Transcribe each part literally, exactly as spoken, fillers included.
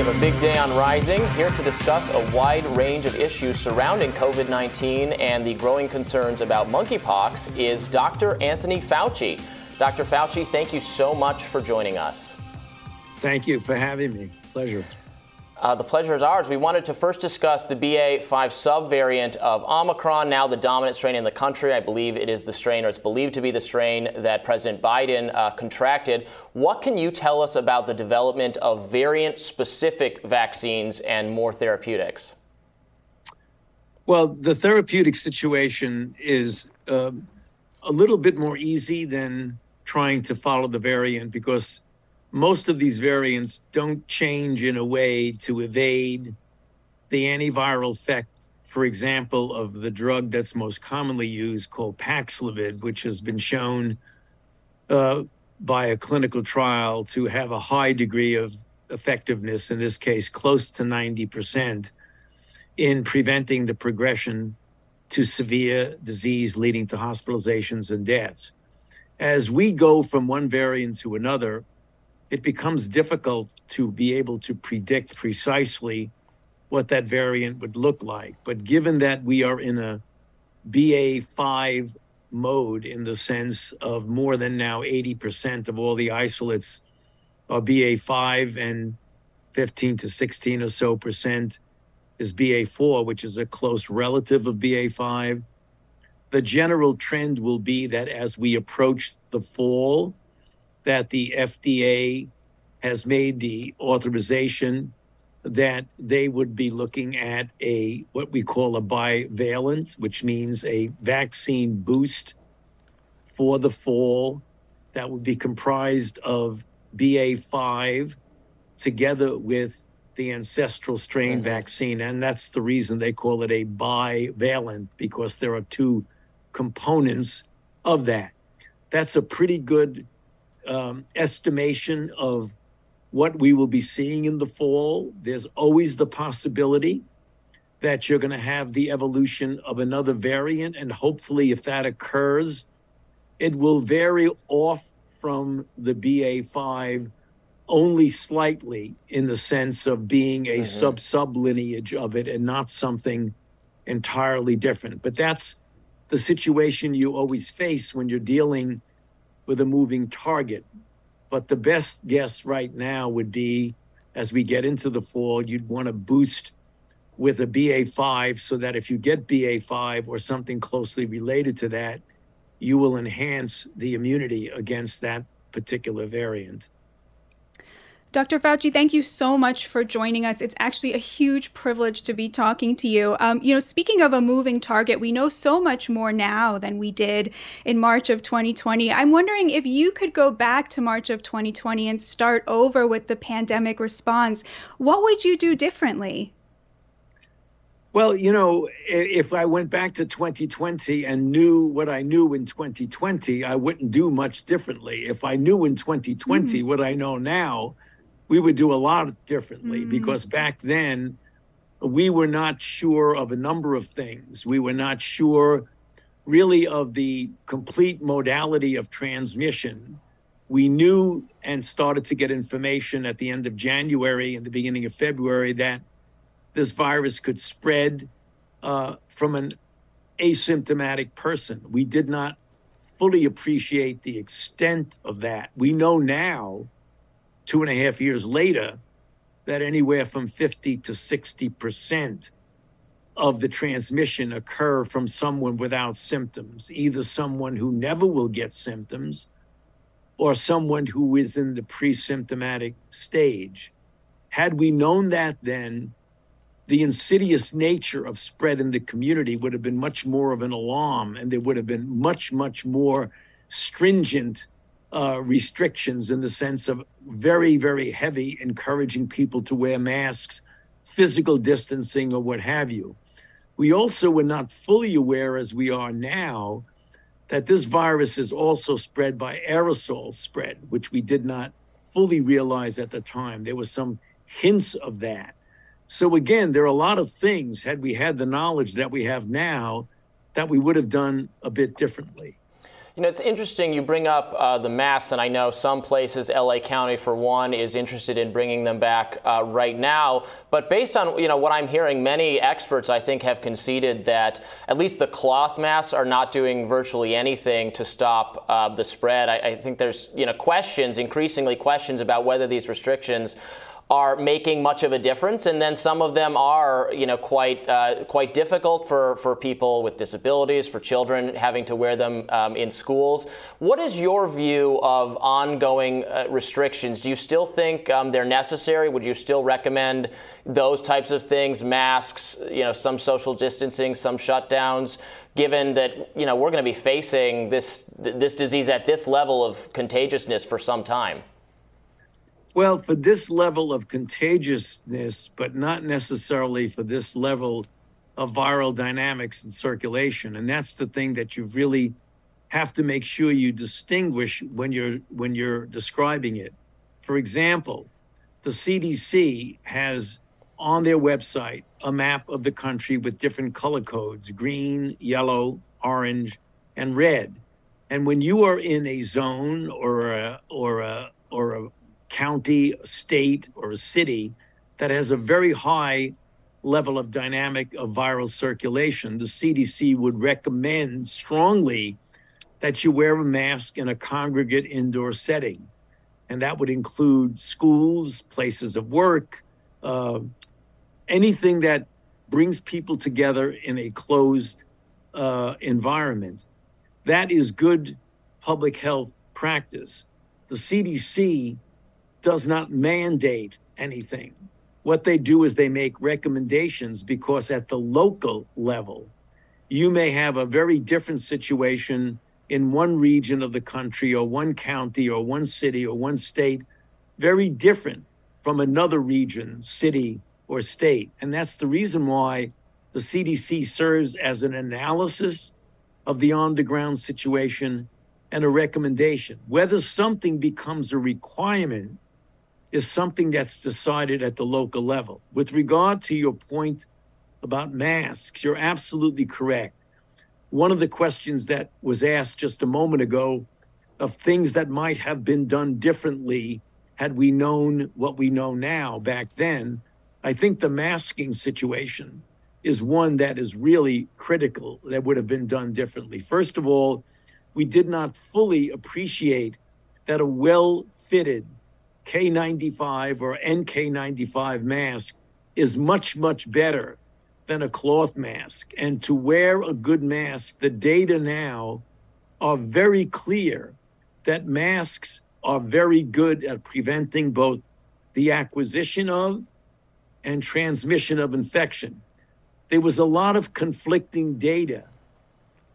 We have a big day on Rising, here to discuss a wide range of issues surrounding covid nineteen and the growing concerns about monkeypox is Doctor Anthony Fauci. Doctor Fauci, thank you so much for joining us. Thank you for having me. Pleasure. Uh, the pleasure is ours. We wanted to first discuss the B A point five subvariant of Omicron, now the dominant strain in the country. I believe it is the strain, or it's believed to be the strain, that President Biden uh, contracted. What can you tell us about the development of variant-specific vaccines and more therapeutics? Well, the therapeutic situation is uh, a little bit more easy than trying to follow the variant, because most of these variants don't change in a way to evade the antiviral effect, for example, of the drug that's most commonly used called Paxlovid, which has been shown uh, by a clinical trial to have a high degree of effectiveness, in this case, close to ninety percent, in preventing the progression to severe disease leading to hospitalizations and deaths. As we go from one variant to another, it becomes difficult to be able to predict precisely what that variant would look like. But given that we are in a B A point five mode, in the sense of more than now eighty percent of all the isolates are B A point five and fifteen to sixteen or so percent is B A point four, which is a close relative of B A point five. The general trend will be that as we approach the fall, that the F D A has made the authorization that they would be looking at a what we call a bivalent, which means a vaccine boost for the fall that would be comprised of B A point five together with the ancestral strain mm-hmm. vaccine. And that's the reason they call it a bivalent, because there are two components of that. That's a pretty good Um, estimation of what we will be seeing in the fall. There's always the possibility that you're going to have the evolution of another variant. And hopefully, if that occurs, it will vary off from the B A point five only slightly, in the sense of being a mm-hmm. sub-sub lineage of it and not something entirely different. But that's the situation you always face when you're dealing with a moving target. But the best guess right now would be, as we get into the fall, you'd want to boost with a B A point five, so that if you get B A point five or something closely related to that, you will enhance the immunity against that particular variant. Doctor Fauci, thank you so much for joining us. It's actually a huge privilege to be talking to you. Um, you know, speaking of a moving target, we know so much more now than we did in March of twenty twenty. I'm wondering if you could go back to March of twenty twenty and start over with the pandemic response. What would you do differently? Well, you know, if I went back to twenty twenty and knew what I knew in twenty twenty, I wouldn't do much differently. If I knew in twenty twenty mm-hmm. what I know now, we would do a lot differently, mm. because back then we were not sure of a number of things. We were not sure really of the complete modality of transmission. We knew and started to get information at the end of January and the beginning of February that this virus could spread uh, from an asymptomatic person. We did not fully appreciate the extent of that. We know now, two and a half years later, that anywhere from fifty to sixty percent of the transmission occur from someone without symptoms, either someone who never will get symptoms or someone who is in the pre-symptomatic stage. Had we known that then, the insidious nature of spread in the community would have been much more of an alarm, and there would have been much, much more stringent Uh, restrictions, in the sense of very, very heavy, encouraging people to wear masks, physical distancing, or what have you. We also were not fully aware, as we are now, that this virus is also spread by aerosol spread, which we did not fully realize at the time. There were some hints of that. So again, there are a lot of things, had we had the knowledge that we have now, that we would have done a bit differently. You know, it's interesting you bring up uh, the masks, and I know some places, L A County for one, is interested in bringing them back uh, right now. But based on, you know, what I'm hearing, many experts, I think, have conceded that at least the cloth masks are not doing virtually anything to stop uh, the spread. I, I think there's, you know, questions, increasingly questions about whether these restrictions are making much of a difference, and then some of them are, you know, quite uh, quite difficult for, for people with disabilities, for children having to wear them um, in schools. What is your view of ongoing uh, restrictions? Do you still think um, they're necessary? Would you still recommend those types of things, masks, you know, some social distancing, some shutdowns, given that, you know, we're going to be facing this this disease at this level of contagiousness for some time? Well, for this level of contagiousness, but not necessarily for this level of viral dynamics and circulation. And that's the thing that you really have to make sure you distinguish when you're when you're describing it. For example, the C D C has on their website a map of the country with different color codes, green, yellow, orange, and red. And when you are in a zone or a, or a, or a county, state, or a city that has a very high level of dynamic of viral circulation, the C D C would recommend strongly that you wear a mask in a congregate indoor setting. And that would include schools, places of work, uh, anything that brings people together in a closed uh, environment. That is good public health practice. The C D C does not mandate anything. What they do is they make recommendations, because at the local level, you may have a very different situation in one region of the country or one county or one city or one state, very different from another region, city, or state. And that's the reason why the C D C serves as an analysis of the on-the-ground situation and a recommendation. Whether something becomes a requirement is something that's decided at the local level. With regard to your point about masks, you're absolutely correct. One of the questions that was asked just a moment ago of things that might have been done differently had we known what we know now back then, I think the masking situation is one that is really critical that would have been done differently. First of all, we did not fully appreciate that a well-fitted K ninety-five or N K ninety-five mask is much, much better than a cloth mask. And to wear a good mask, the data now are very clear that masks are very good at preventing both the acquisition of and transmission of infection. There was a lot of conflicting data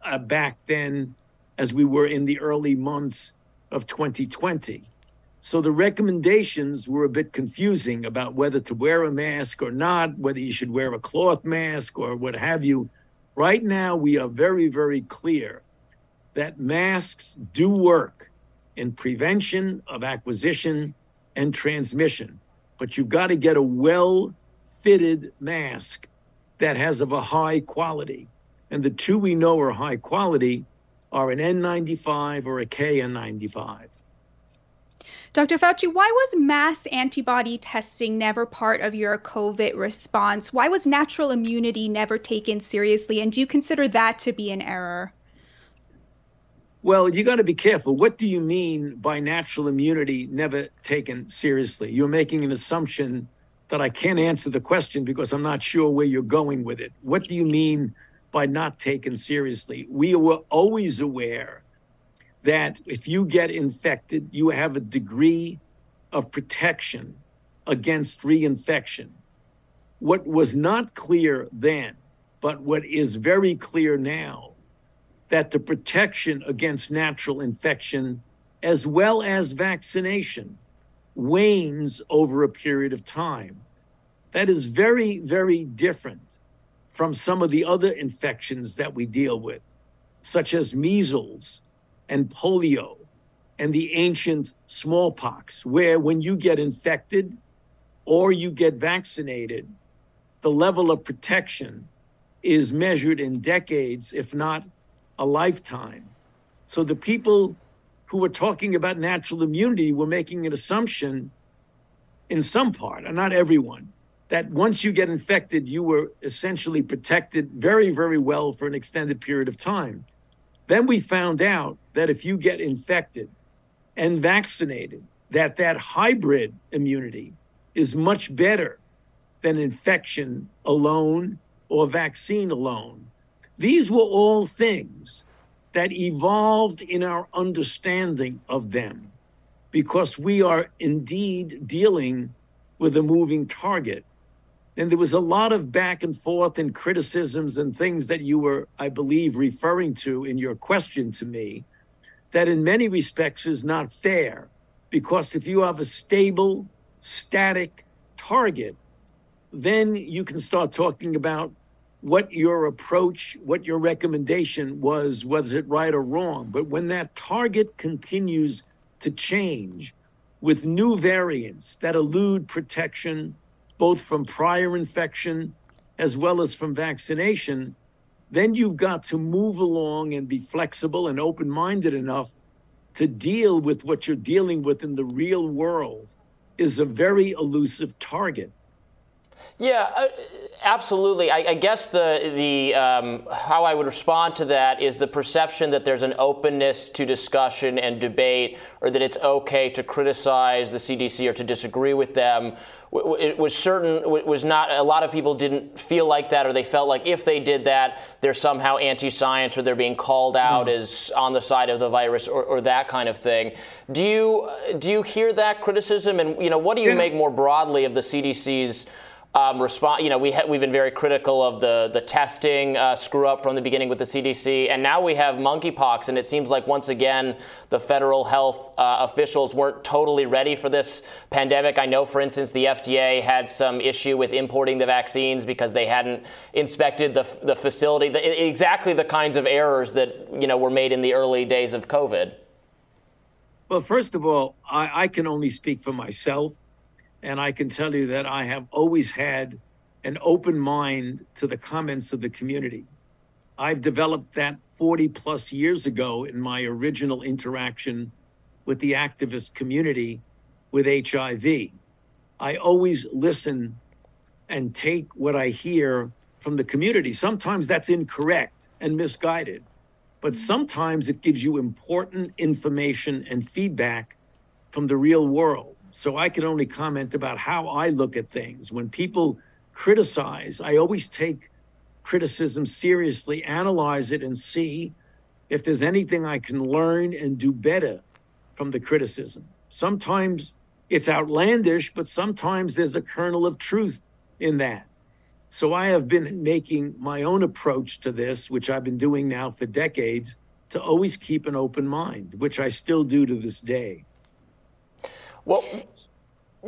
uh, back then as we were in the early months of twenty twenty. So the recommendations were a bit confusing about whether to wear a mask or not, whether you should wear a cloth mask or what have you. Right now, we are very, very clear that masks do work in prevention of acquisition and transmission, but you've got to get a well-fitted mask that has of a high quality. And the two we know are high quality are an N ninety-five or a K N ninety-five. Doctor Fauci, why was mass antibody testing never part of your COVID response? Why was natural immunity never taken seriously? And do you consider that to be an error? Well, you got to be careful. What do you mean by natural immunity never taken seriously? You're making an assumption that I can't answer the question because I'm not sure where you're going with it. What do you mean by not taken seriously? We were always aware that if you get infected, you have a degree of protection against reinfection. What was not clear then, but what is very clear now, that the protection against natural infection, as well as vaccination, wanes over a period of time. That is very, very different from some of the other infections that we deal with, such as measles and polio and the ancient smallpox, where when you get infected or you get vaccinated, the level of protection is measured in decades, if not a lifetime. So the people who were talking about natural immunity were making an assumption in some part, and not everyone, that once you get infected, you were essentially protected very, very well for an extended period of time. Then we found out that if you get infected and vaccinated, that that hybrid immunity is much better than infection alone or vaccine alone. These were all things that evolved in our understanding of them, because we are indeed dealing with a moving target. And there was a lot of back and forth and criticisms and things that you were, I believe, referring to in your question to me, that in many respects is not fair, because if you have a stable, static target, then you can start talking about what your approach, what your recommendation was, was it right or wrong? But when that target continues to change with new variants that elude protection, both from prior infection as well as from vaccination, then you've got to move along and be flexible and open-minded enough to deal with what you're dealing with in the real world is a very elusive target. Yeah, uh, absolutely. I, I guess the the um, how I would respond to that is the perception that there's an openness to discussion and debate, or that it's okay to criticize the C D C or to disagree with them. It was certain it was not a lot of people didn't feel like that, or they felt like if they did that, they're somehow anti-science, or they're being called out mm-hmm. as on the side of the virus, or, or that kind of thing. Do you do you hear that criticism? And you know, what do you yeah. make more broadly of the C D C's Um, response? You know, we ha- we've been very critical of the the testing uh, screw up from the beginning with the C D C, and now we have monkeypox, and it seems like once again the federal health uh, officials weren't totally ready for this pandemic. I know, for instance, the F D A had some issue with importing the vaccines because they hadn't inspected the the facility. The, exactly the kinds of errors that you know were made in the early days of COVID. Well, first of all, I, I can only speak for myself. And I can tell you that I have always had an open mind to the comments of the community. I've developed that forty plus years ago in my original interaction with the activist community with H I V. I always listen and take what I hear from the community. Sometimes that's incorrect and misguided, but sometimes it gives you important information and feedback from the real world. So I can only comment about how I look at things. When people criticize, I always take criticism seriously, analyze it, and see if there's anything I can learn and do better from the criticism. Sometimes it's outlandish, but sometimes there's a kernel of truth in that. So I have been making my own approach to this, which I've been doing now for decades, to always keep an open mind, which I still do to this day. Well,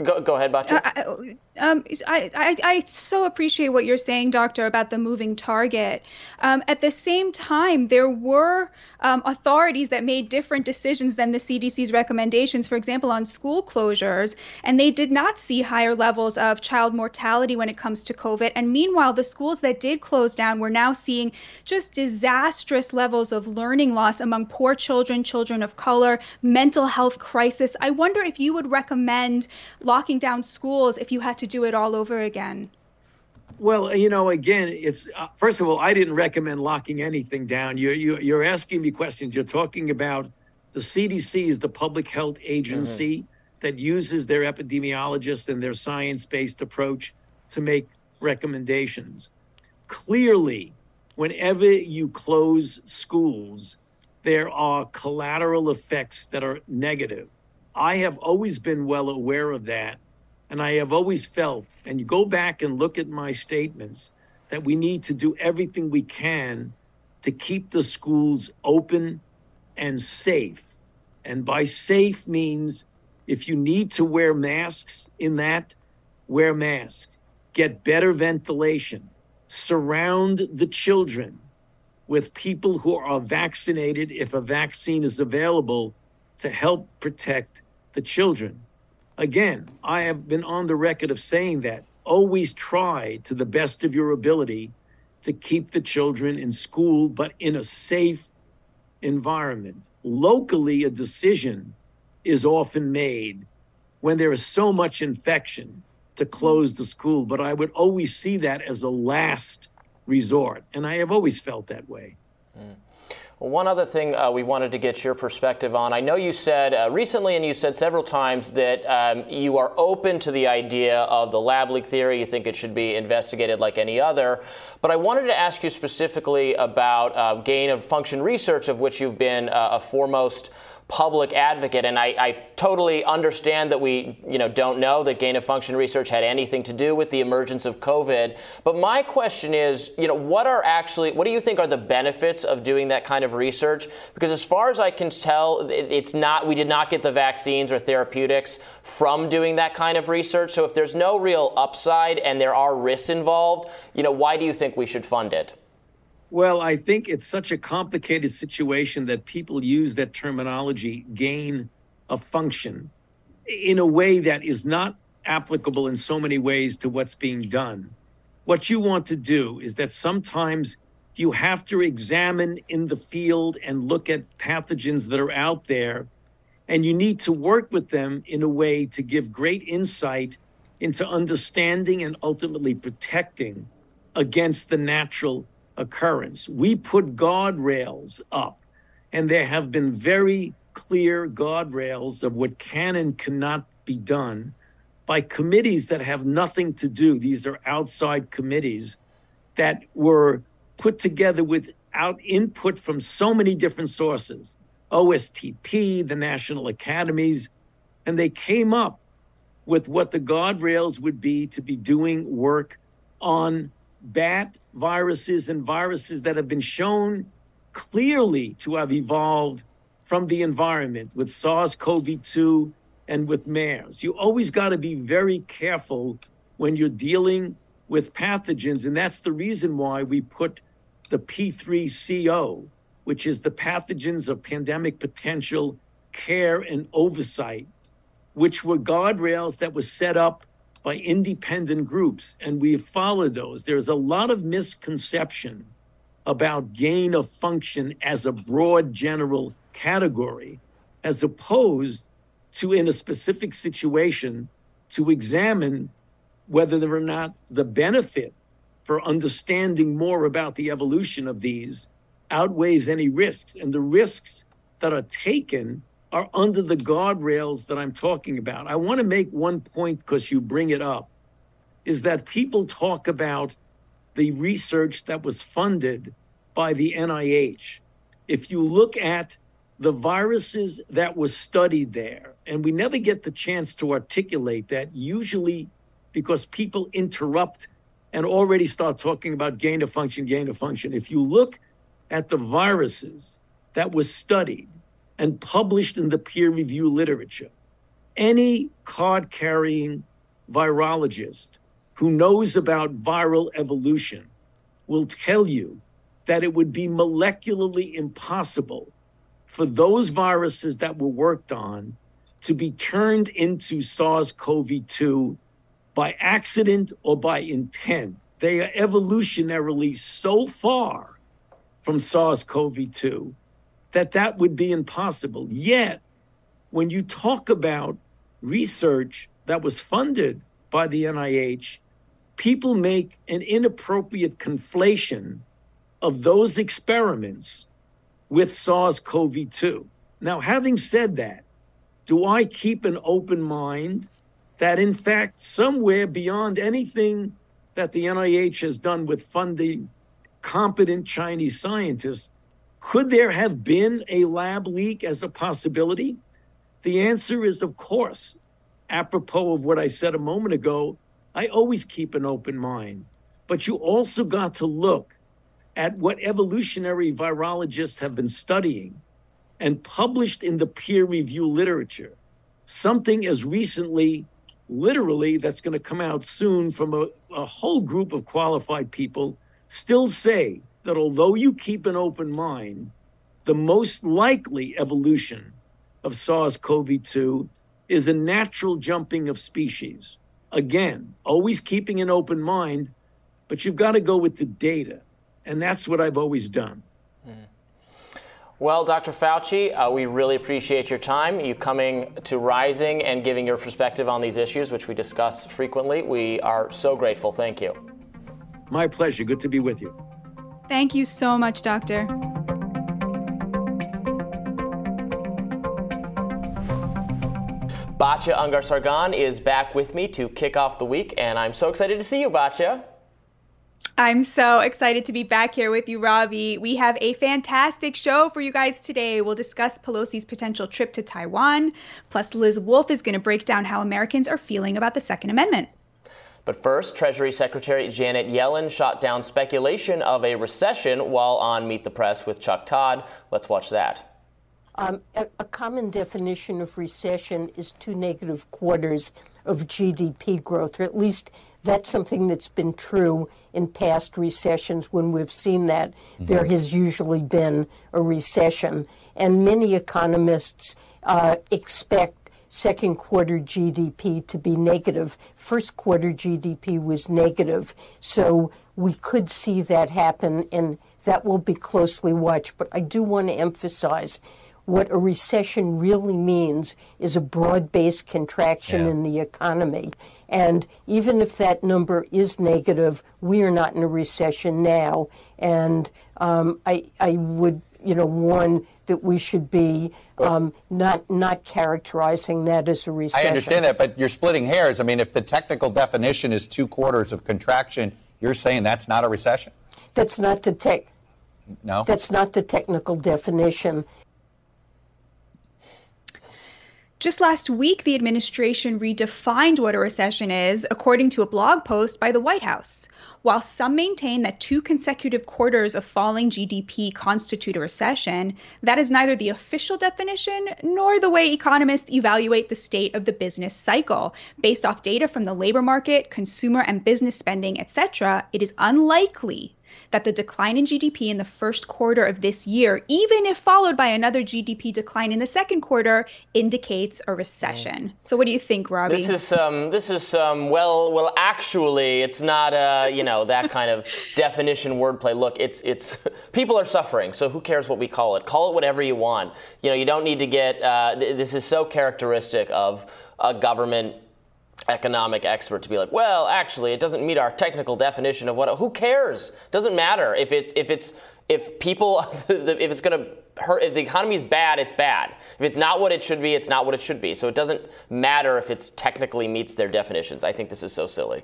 go, go ahead, Batya. Uh, um, I, I, I so appreciate what you're saying, Doctor, about the moving target. Um, at the same time, there were um, authorities that made different decisions than the C D C's recommendations, for example, on school closures, and they did not see higher levels of child mortality when it comes to COVID. And meanwhile, the schools that did close down were now seeing just disastrous levels of learning loss among poor children, children of color, mental health crisis. I wonder if you would recommend locking down schools if you had to do it all over again. Well, you know, again, it's uh, first of all, I didn't recommend locking anything down. You're, you're, you're asking me questions. You're talking about the C D C is the public health agency mm-hmm. that uses their epidemiologists and their science-based approach to make recommendations. Clearly, whenever you close schools, there are collateral effects that are negative. I have always been well aware of that, and I have always felt, and you go back and look at my statements, that we need to do everything we can to keep the schools open and safe. And by safe means if you need to wear masks in that, wear masks. Get better ventilation. Surround the children with people who are vaccinated if a vaccine is available to help protect the children. Again, I have been on the record of saying that. Always try to the best of your ability to keep the children in school, but in a safe environment. Locally, a decision is often made when there is so much infection to close the school, but I would always see that as a last resort, and I have always felt that way. Mm. Well, one other thing uh, we wanted to get your perspective on. I know you said uh, recently, and you said several times, that um, you are open to the idea of the lab leak theory. You think it should be investigated like any other. But I wanted to ask you specifically about uh, gain-of-function research, of which you've been uh, a foremost public advocate. And I, I totally understand that we, you know, don't know that gain of function research had anything to do with the emergence of COVID. But my question is, you know, what are actually, what do you think are the benefits of doing that kind of research? Because as far as I can tell, it, it's not, we did not get the vaccines or therapeutics from doing that kind of research. So if there's no real upside and there are risks involved, you know, why do you think we should fund it? Well, I think it's such a complicated situation that people use that terminology, gain of function, in a way that is not applicable in so many ways to what's being done. What you want to do is that sometimes you have to examine in the field and look at pathogens that are out there, and you need to work with them in a way to give great insight into understanding and ultimately protecting against the natural occurrence. We put guardrails up, and there have been very clear guardrails of what can and cannot be done by committees that have nothing to do. These are outside committees that were put together without input from so many different sources, O S T P, the national academies, and they came up with what the guardrails would be to be doing work on bat viruses and viruses that have been shown clearly to have evolved from the environment with SARS-CoV two and with MERS. You always got to be very careful when you're dealing with pathogens, and that's the reason why we put the P three C O, which is the pathogens of pandemic potential care and oversight, which were guardrails that were set up by independent groups, and we follow those. There's a lot of misconception about gain of function as a broad general category, as opposed to in a specific situation to examine whether or not the benefit for understanding more about the evolution of these outweighs any risks. And the risks that are taken are under the guardrails that I'm talking about. I want to make one point because you bring it up, is that people talk about the research that was funded by the N I H. If you look at the viruses that were studied there, and we never get the chance to articulate that, usually because people interrupt and already start talking about gain of function, gain of function. If you look at the viruses that were studied and published in the peer review literature, any card-carrying virologist who knows about viral evolution will tell you that it would be molecularly impossible for those viruses that were worked on to be turned into SARS-CoV two by accident or by intent. They are evolutionarily so far from SARS-CoV two that that would be impossible. Yet, when you talk about research that was funded by the N I H, people make an inappropriate conflation of those experiments with SARS-CoV two. Now, having said that, do I keep an open mind that, in fact, somewhere beyond anything that the N I H has done with funding competent Chinese scientists, could there have been a lab leak as a possibility? The answer is, of course. Apropos of what I said a moment ago, I always keep an open mind. But you also got to look at what evolutionary virologists have been studying and published in the peer review literature. Something as recently, literally, that's going to come out soon from a, a whole group of qualified people, still say that although you keep an open mind, the most likely evolution of SARS-CoV two is a natural jumping of species. Again, always keeping an open mind, but you've got to go with the data. And that's what I've always done. Mm. Well, Doctor Fauci, uh, we really appreciate your time, you coming to Rising and giving your perspective on these issues, which we discuss frequently. We are so grateful. Thank you. My pleasure. Good to be with you. Thank you so much, Doctor. Batya Ungar-Sargon is back with me to kick off the week, and I'm so excited to see you, Batya. I'm so excited to be back here with you, Robbie. We have a fantastic show for you guys today. We'll discuss Pelosi's potential trip to Taiwan. Plus, Liz Wolfe is going to break down how Americans are feeling about the Second Amendment. But first, Treasury Secretary Janet Yellen shot down speculation of a recession while on Meet the Press with Chuck Todd. Let's watch that. Um, a, a common definition of recession is two negative quarters of G D P growth, or at least that's something that's been true in past recessions. When we've seen that, mm-hmm. there has usually been a recession. And many economists uh, expect second quarter G D P to be negative. First quarter G D P was negative. So we could see that happen, and that will be closely watched. But I do want to emphasize what a recession really means is a broad-based contraction yeah. in the economy. And even if that number is negative, we are not in a recession now. And um, I, I would, you know, warn that we should be um, not not characterizing that as a recession. I understand that, but you're splitting hairs. I mean, if the technical definition is two quarters of contraction, you're saying that's not a recession? That's not the tech. No. That's not the technical definition. Just last week, the administration redefined what a recession is, according to a blog post by the White House. While some maintain that two consecutive quarters of falling G D P constitute a recession, that is neither the official definition nor the way economists evaluate the state of the business cycle. Based off data from the labor market, consumer and business spending, et cetera, it is unlikely that the decline in G D P in the first quarter of this year, even if followed by another G D P decline in the second quarter, indicates a recession. So what do you think, Robbie? This is um, this is um, well, well, actually, it's not a, you know, that kind of definition wordplay. Look, it's it's people are suffering, so who cares what we call it? Call it whatever you want. You know, you don't need to get. Uh, th- this is so characteristic of a government economic expert to be like, well, actually, it doesn't meet our technical definition of what. Who cares? Doesn't matter if it's if it's if people if it's going to hurt. If the economy is bad, it's bad. If it's not what it should be, it's not what it should be. So it doesn't matter if it's technically meets their definitions. I think this is so silly.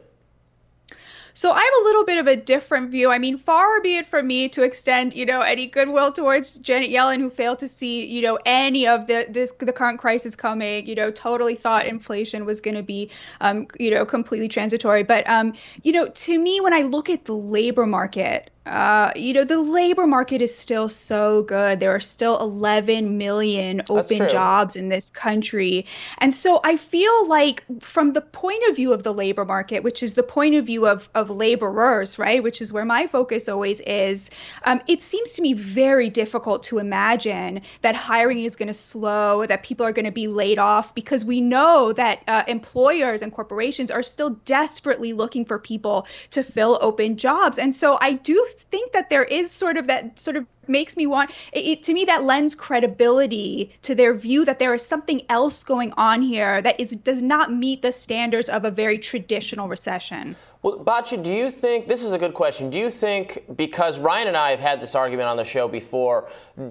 So I have a little bit of a different view. I mean, far be it from me to extend, you know, any goodwill towards Janet Yellen, who failed to see, you know, any of the the, the current crisis coming, you know, totally thought inflation was going to be, um, you know, completely transitory. But, um, you know, to me, when I look at the labor market, Uh, you know, the labor market is still so good. There are still eleven million open jobs in this country. And so I feel like from the point of view of the labor market, which is the point of view of, of laborers, right, which is where my focus always is, um, it seems to me very difficult to imagine that hiring is going to slow, that people are going to be laid off, because we know that uh, employers and corporations are still desperately looking for people to fill open jobs. And so I do think think that there is sort of that sort of makes me want it, it to me that lends credibility to their view that there is something else going on here that is does not meet the standards of a very traditional recession. Well, Batya, do you think this is a good question? Do you think, because Ryan and I have had this argument on the show before,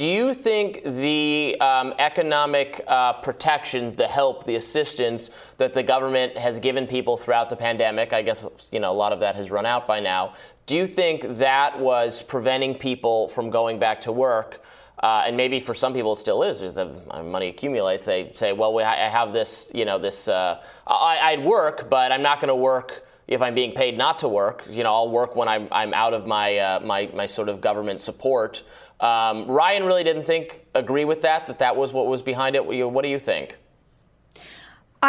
do you think the um, economic uh, protections, the help, the assistance that the government has given people throughout the pandemic, I guess, you know, a lot of that has run out by now. Do you think that was preventing people from going back to work? Uh, and maybe for some people it still is. As the money accumulates, they say, well, we, I have this, you know, this, uh, I, I'd work, but I'm not going to work if I'm being paid not to work. You know, I'll work when I'm I'm out of my uh, my, my sort of government support. Um, Ryan really didn't think, agree with that, that that was what was behind it. What do you think?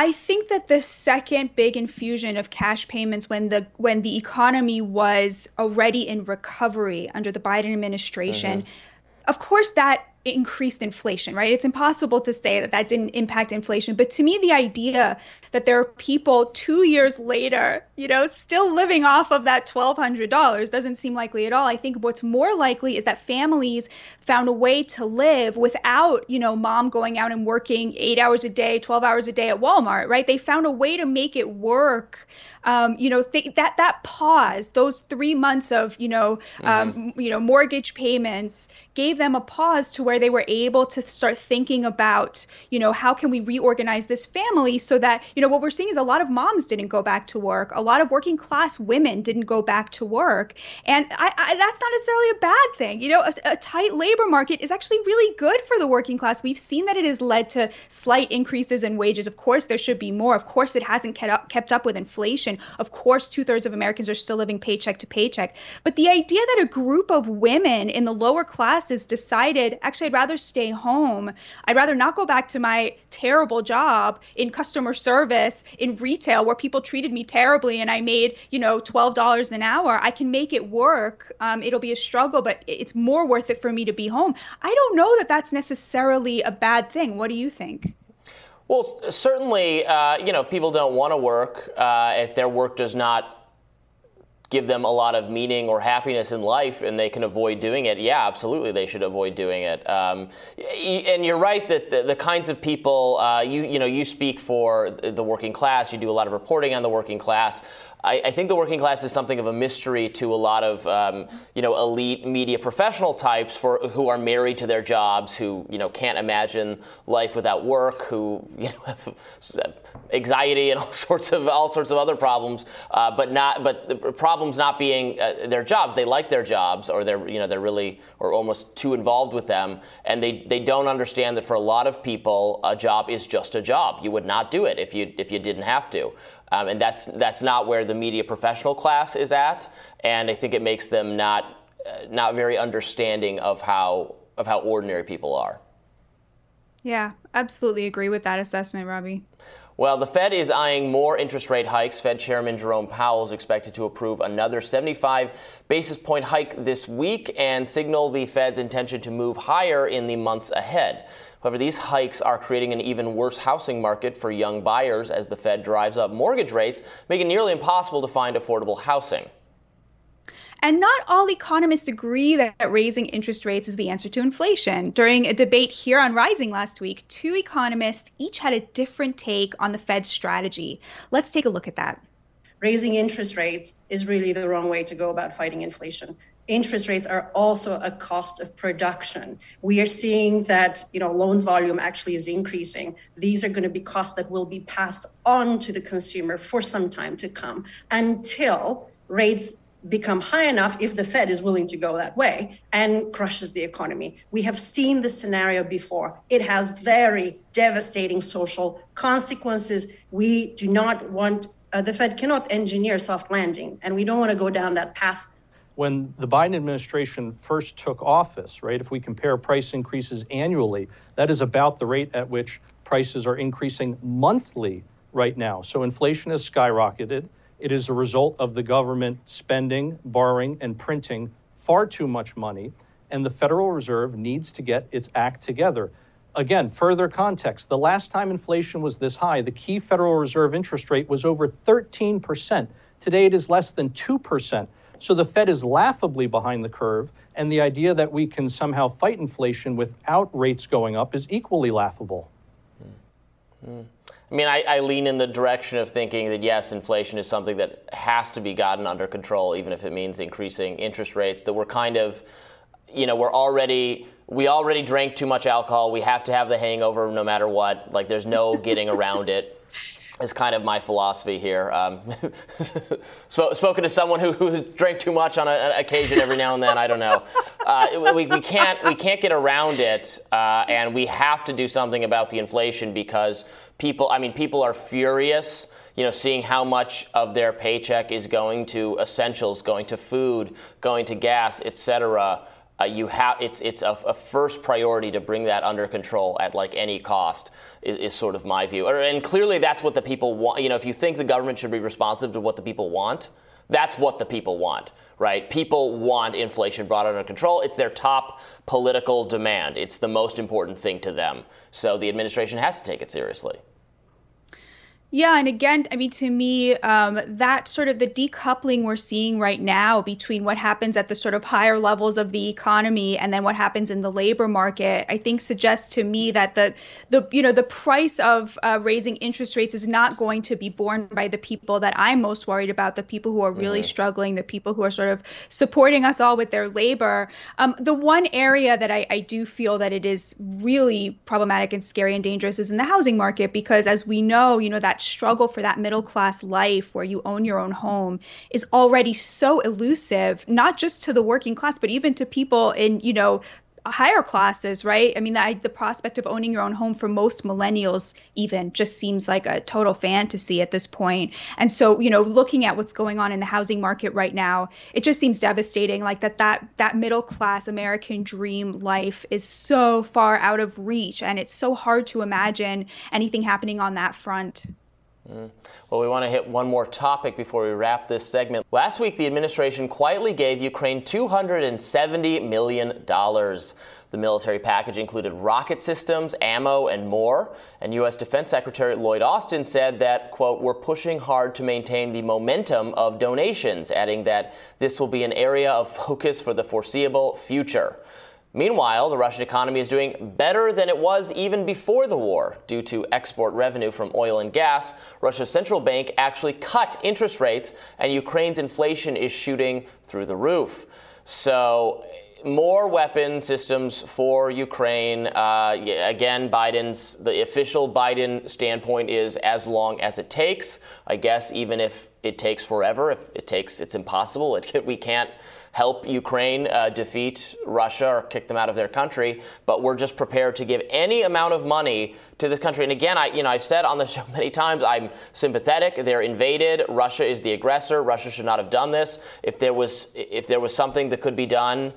I think that the second big infusion of cash payments when the when the economy was already in recovery under the Biden administration, mm-hmm. of course that increased inflation, right? It's impossible to say that that didn't impact inflation. But to me, the idea that there are people two years later, you know, still living off of that twelve hundred dollars doesn't seem likely at all. I think what's more likely is that families found a way to live without, you know, mom going out and working eight hours a day, twelve hours a day at Walmart, right? They found a way to make it work. Um, you know, th- that that pause, those three months of, you know, um, mm-hmm. you know, mortgage payments gave them a pause to where they were able to start thinking about, you know, how can we reorganize this family so that, you know, what we're seeing is a lot of moms didn't go back to work. A lot of working class women didn't go back to work. And I, I, that's not necessarily a bad thing. You know, a, a tight labor market is actually really good for the working class. We've seen that it has led to slight increases in wages. Of course, there should be more. Of course, it hasn't kept up, kept up with inflation. Of course, two thirds of Americans are still living paycheck to paycheck. But the idea that a group of women in the lower classes decided, actually, I'd rather stay home. I'd rather not go back to my terrible job in customer service, in retail, where people treated me terribly and I made, you know, twelve dollars an hour. I can make it work. Um, it'll be a struggle, but it's more worth it for me to be home. I don't know that that's necessarily a bad thing. What do you think? Well, certainly, uh, you know, if people don't want to work, uh, if their work does not give them a lot of meaning or happiness in life and they can avoid doing it, yeah, absolutely, they should avoid doing it. Um, and you're right that the, the kinds of people, uh, you, you know, you speak for the working class, you do a lot of reporting on the working class. I, I think the working class is something of a mystery to a lot of, um, you know, elite media professional types for who are married to their jobs, who, you know, can't imagine life without work, who, you know, have anxiety and all sorts of all sorts of other problems, uh, but not but the problems not being uh, their jobs. They like their jobs, or they're, you know, they're really or almost too involved with them, and they, they don't understand that for a lot of people, a job is just a job. You would not do it if you if you didn't have to. Um, and that's that's not where the media professional class is at, and I think it makes them not uh, not very understanding of how of how ordinary people are. Yeah, absolutely agree with that assessment, Robbie. Well, the Fed is eyeing more interest rate hikes. Fed Chairman Jerome Powell is expected to approve another seventy-five basis point hike this week and signal the Fed's intention to move higher in the months ahead. However, these hikes are creating an even worse housing market for young buyers as the Fed drives up mortgage rates, making it nearly impossible to find affordable housing. And not all economists agree that raising interest rates is the answer to inflation. During a debate here on Rising last week, two economists each had a different take on the Fed's strategy. Let's take a look at that. Raising interest rates is really the wrong way to go about fighting inflation. Interest rates are also a cost of production. We are seeing that, you know, loan volume actually is increasing. These are going to be costs that will be passed on to the consumer for some time to come until rates become high enough, if the Fed is willing to go that way, and crushes the economy. We have seen this scenario before. It has very devastating social consequences. We do not want, uh, the Fed cannot engineer soft landing, and we don't want to go down that path. When the Biden administration first took office, right, if we compare price increases annually, that is about the rate at which prices are increasing monthly right now. So inflation has skyrocketed. It is a result of the government spending, borrowing, and printing far too much money, and the Federal Reserve needs to get its act together. Again, further context, the last time inflation was this high, the key Federal Reserve interest rate was over thirteen percent. Today it is less than two percent. So the Fed is laughably behind the curve, and the idea that we can somehow fight inflation without rates going up is equally laughable. Mm-hmm. I mean, I, I lean in the direction of thinking that, yes, inflation is something that has to be gotten under control, even if it means increasing interest rates, that we're kind of, you know, we're already, we already drank too much alcohol. We have to have the hangover no matter what. Like, there's no getting around it. Is kind of my philosophy here. Um, sp- spoken to someone who, who drank too much on a, an occasion every now and then. I don't know. Uh, we, we can't we can't get around it, uh, and we have to do something about the inflation because people. I mean, people are furious. You know, seeing how much of their paycheck is going to essentials, going to food, going to gas, et cetera. Uh, you have it's it's a, a first priority to bring that under control at like any cost is, is sort of my view, and clearly that's what the people want. You know, if you think the government should be responsive to what the people want, That's what the people want, right? People want inflation brought under control. It's their top political demand. It's the most important thing to them. So the administration has to take it seriously. Yeah. And again, I mean, to me, um, that sort of the decoupling we're seeing right now between what happens at the sort of higher levels of the economy and then what happens in the labor market, I think suggests to me that the, the you know, the price of uh, raising interest rates is not going to be borne by the people that I'm most worried about, the people who are really mm-hmm. struggling, the people who are sort of supporting us all with their labor. Um, the one area that I, I do feel that it is really problematic and scary and dangerous is in the housing market, because as we know, you know, that struggle for that middle class life where you own your own home is already so elusive, not just to the working class, but even to people in, you know, higher classes, right? I mean, the, the prospect of owning your own home for most millennials even just seems like a total fantasy at this point. And so, you know, looking at what's going on in the housing market right now, it just seems devastating, like that that that middle class American dream life is so far out of reach, and it's so hard to imagine anything happening on that front. Well, we want to hit one more topic before we wrap this segment. Last week, the administration quietly gave Ukraine two hundred seventy million dollars. The military package included rocket systems, ammo, and more. And U S. Defense Secretary Lloyd Austin said that, quote, we're pushing hard to maintain the momentum of donations, adding that this will be an area of focus for the foreseeable future. Meanwhile, the Russian economy is doing better than it was even before the war. Due to export revenue from oil and gas, Russia's central bank actually cut interest rates, and Ukraine's inflation is shooting through the roof. So more weapon systems for Ukraine. Uh, again, Biden's, the official Biden standpoint is as long as it takes. I guess even if it takes forever, if it takes, it's impossible. It, we can't help Ukraine uh, defeat Russia or kick them out of their country, but we're just prepared to give any amount of money to this country. And again, I, you know, I've said on the show many times, I'm sympathetic. They're invaded. Russia is the aggressor. Russia should not have done this. If there was, if there was something that could be done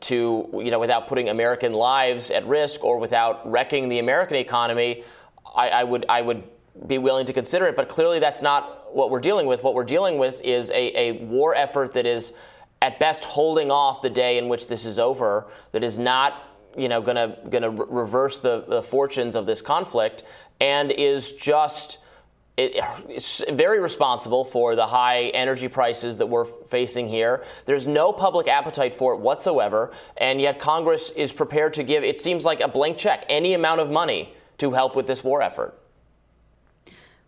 to, you know, without putting American lives at risk or without wrecking the American economy, I, I would, I would be willing to consider it. But clearly, that's not what we're dealing with. What we're dealing with is a, a war effort that is, at best, holding off the day in which this is over, that is not, you know, going to going to re- reverse the, the fortunes of this conflict, and is just it, it's very responsible for the high energy prices that we're facing here. There's no public appetite for it whatsoever, and yet Congress is prepared to give, it seems like, a blank check, any amount of money to help with this war effort.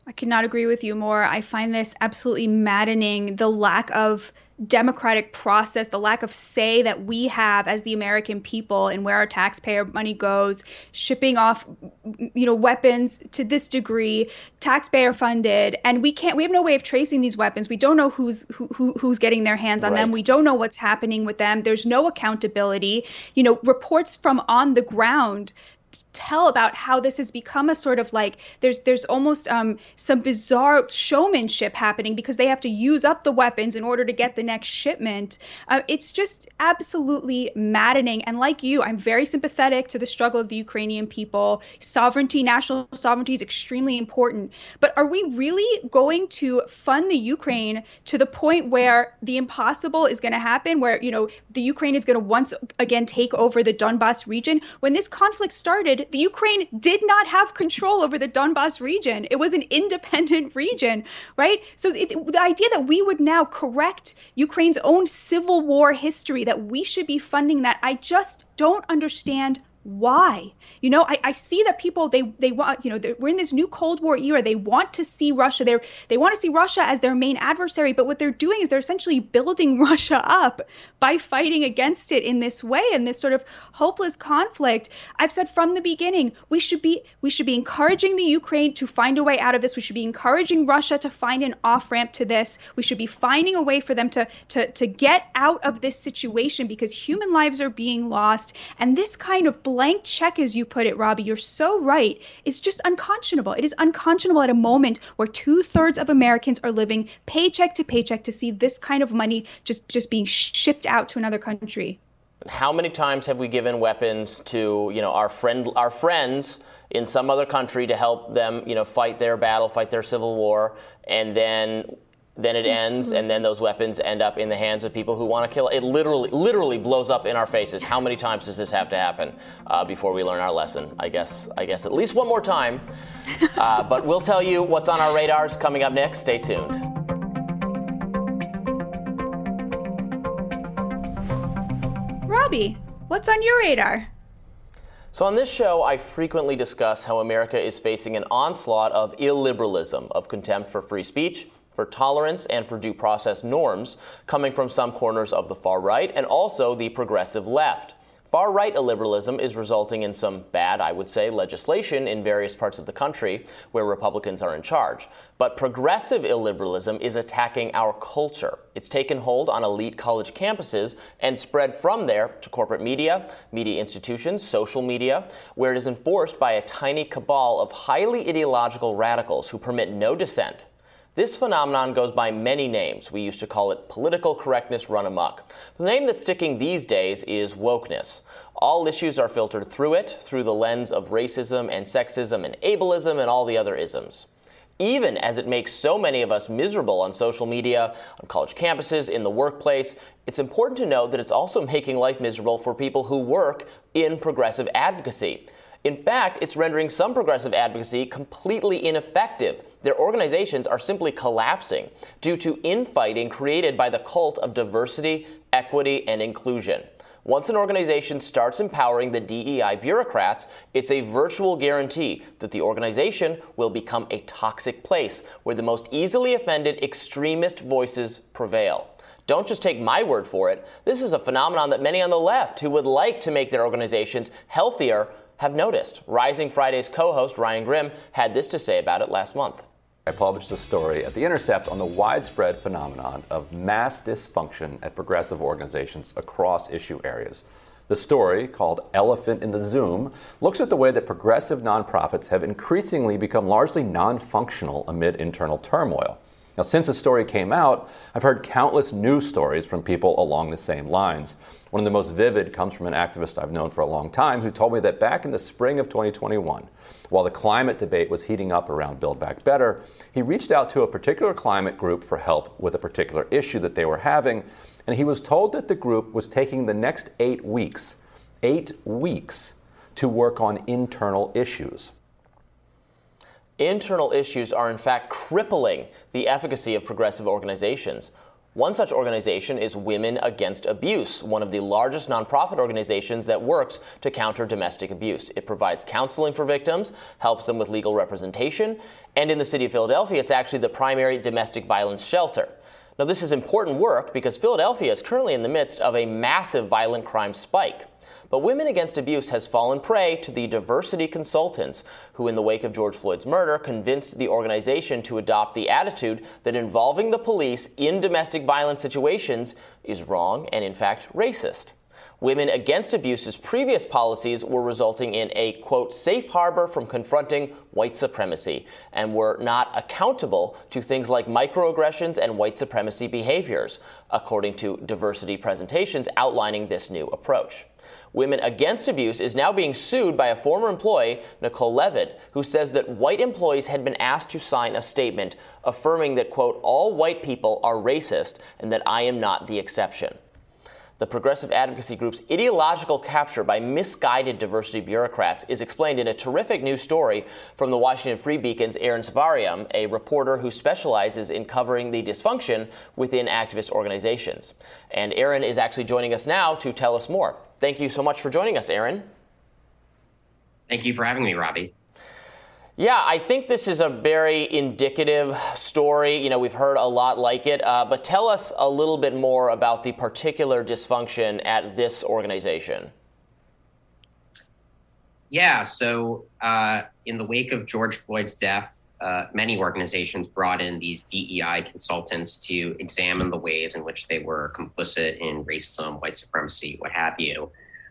I could not agree with you more. I find this absolutely maddening, the lack of democratic process, the lack of say that we have as the American people and where our taxpayer money goes, shipping off, you know, weapons to this degree, taxpayer funded, and we can't, we have no way of tracing these weapons. We don't know who's who, who who's getting their hands on right. them. We don't know what's happening with them. There's no accountability. You know, reports from on the ground tell about how this has become a sort of like there's there's almost um, some bizarre showmanship happening because they have to use up the weapons in order to get the next shipment. Uh, it's just absolutely maddening. And like you, I'm very sympathetic to the struggle of the Ukrainian people. Sovereignty, national sovereignty is extremely important. But are we really going to fund the Ukraine to the point where the impossible is going to happen, where, you know, the Ukraine is going to once again take over the Donbas region? When this conflict started, the Ukraine did not have control over the Donbas region. It was an independent region, right? So it, the idea that we would now correct Ukraine's own civil war history, that we should be funding that, I just don't understand why. You know, I, I see that people, they they want, you know, we're in this new Cold War era. They want to see Russia. They they want to see Russia as their main adversary. But what they're doing is they're essentially building Russia up by fighting against it in this way, in this sort of hopeless conflict. I've said from the beginning, we should be we should be encouraging the Ukraine to find a way out of this. We should be encouraging Russia to find an off-ramp to this. We should be finding a way for them to to to get out of this situation, because human lives are being lost. And this kind of blank check, as you put it, Robbie, you're so right, it's just unconscionable. It is unconscionable at a moment where two-thirds of Americans are living paycheck to paycheck to see this kind of money just, just being shipped out to another country. How many times have we given weapons to, you know, our friend, our friends in some other country to help them, you know, fight their battle, fight their civil war, and then then it Absolutely. ends, and then those weapons end up in the hands of people who want to kill. It literally literally blows up in our faces. How many times does this have to happen uh, before we learn our lesson? I guess I guess at least one more time. Uh, but we'll tell you what's on our radars coming up next. Stay tuned. Robbie, what's on your radar? So on this show, I frequently discuss how America is facing an onslaught of illiberalism, of contempt for free speech, for tolerance, and for due process norms coming from some corners of the far right and also the progressive left. Far-right illiberalism is resulting in some bad, I would say, legislation in various parts of the country where Republicans are in charge. But progressive illiberalism is attacking our culture. It's taken hold on elite college campuses and spread from there to corporate media, media institutions, social media, where it is enforced by a tiny cabal of highly ideological radicals who permit no dissent. This phenomenon goes by many names. We used to call it political correctness run amok. The name that's sticking these days is wokeness. All issues are filtered through it, through the lens of racism and sexism and ableism and all the other isms. Even as it makes so many of us miserable on social media, on college campuses, in the workplace, it's important to note that it's also making life miserable for people who work in progressive advocacy. In fact, it's rendering some progressive advocacy completely ineffective. Their organizations are simply collapsing due to infighting created by the cult of diversity, equity, and inclusion. Once an organization starts empowering the D E I bureaucrats, it's a virtual guarantee that the organization will become a toxic place where the most easily offended extremist voices prevail. Don't just take my word for it. This is a phenomenon that many on the left who would like to make their organizations healthier have noticed. Rising Friday's co-host Ryan Grimm had this to say about it last month. I published a story at The Intercept on the widespread phenomenon of mass dysfunction at progressive organizations across issue areas. The story, called Elephant in the Zoom, looks at the way that progressive nonprofits have increasingly become largely non-functional amid internal turmoil. Now, since the story came out, I've heard countless news stories from people along the same lines. One of the most vivid comes from an activist I've known for a long time who told me that back in the spring of twenty twenty-one, while the climate debate was heating up around Build Back Better, he reached out to a particular climate group for help with a particular issue that they were having, and he was told that the group was taking the next eight weeks, eight weeks, to work on internal issues. Internal issues are in fact crippling the efficacy of progressive organizations. One such organization is Women Against Abuse, one of the largest nonprofit organizations that works to counter domestic abuse. It provides counseling for victims, helps them with legal representation, and in the city of Philadelphia, it's actually the primary domestic violence shelter. Now, this is important work because Philadelphia is currently in the midst of a massive violent crime spike. But Women Against Abuse has fallen prey to the diversity consultants who, in the wake of George Floyd's murder, convinced the organization to adopt the attitude that involving the police in domestic violence situations is wrong and, in fact, racist. Women Against Abuse's previous policies were resulting in a, quote, safe harbor from confronting white supremacy and were not accountable to things like microaggressions and white supremacy behaviors, according to diversity presentations outlining this new approach. Women Against Abuse is now being sued by a former employee, Nicole Levitt, who says that white employees had been asked to sign a statement affirming that, quote, all white people are racist and that I am not the exception. The progressive advocacy group's ideological capture by misguided diversity bureaucrats is explained in a terrific news story from the Washington Free Beacon's Aaron Sabarium, a reporter who specializes in covering the dysfunction within activist organizations. And Aaron is actually joining us now to tell us more. Thank you so much for joining us, Aaron. Thank you for having me, Robbie. Yeah, I think this is a very indicative story. You know, we've heard a lot like it, uh, but tell us a little bit more about the particular dysfunction at this organization. Yeah, so uh, in the wake of George Floyd's death, uh, many organizations brought in these D E I consultants to examine the ways in which they were complicit in racism, white supremacy, what have you.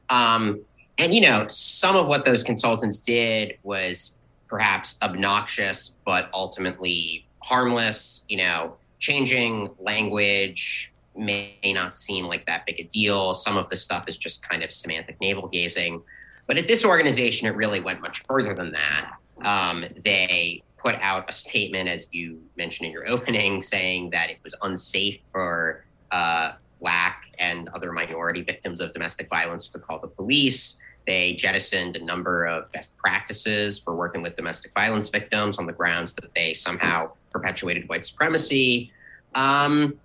Um, and, you know, some of what those consultants did was perhaps obnoxious, but ultimately harmless. You know, changing language may not seem like that big a deal. Some of the stuff is just kind of semantic navel gazing. But at this organization, it really went much further than that. Um, they put out a statement, as you mentioned in your opening, saying that it was unsafe for uh, Black and other minority victims of domestic violence to call the police. They jettisoned a number of best practices for working with domestic violence victims on the grounds that they somehow perpetuated white supremacy. Um,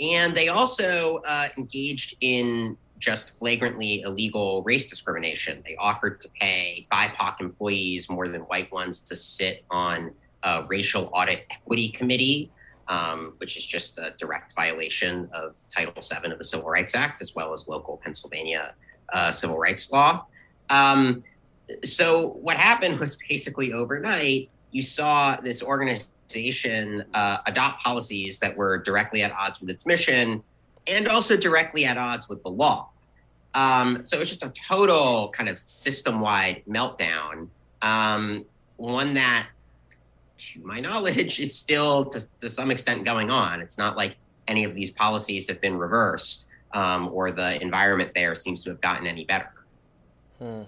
and they also uh, engaged in just flagrantly illegal race discrimination. They offered to pay B I P O C employees more than white ones to sit on a racial audit equity committee, um, which is just a direct violation of Title seven of the Civil Rights Act, as well as local Pennsylvania uh, civil rights law. Um, so what happened was basically overnight, you saw this organization uh, adopt policies that were directly at odds with its mission, and also directly at odds with the law. Um, so it's just a total kind of system-wide meltdown, um, one that, to my knowledge, is still to, to some extent going on. It's not like any of these policies have been reversed, um, or the environment there seems to have gotten any better. Hmm.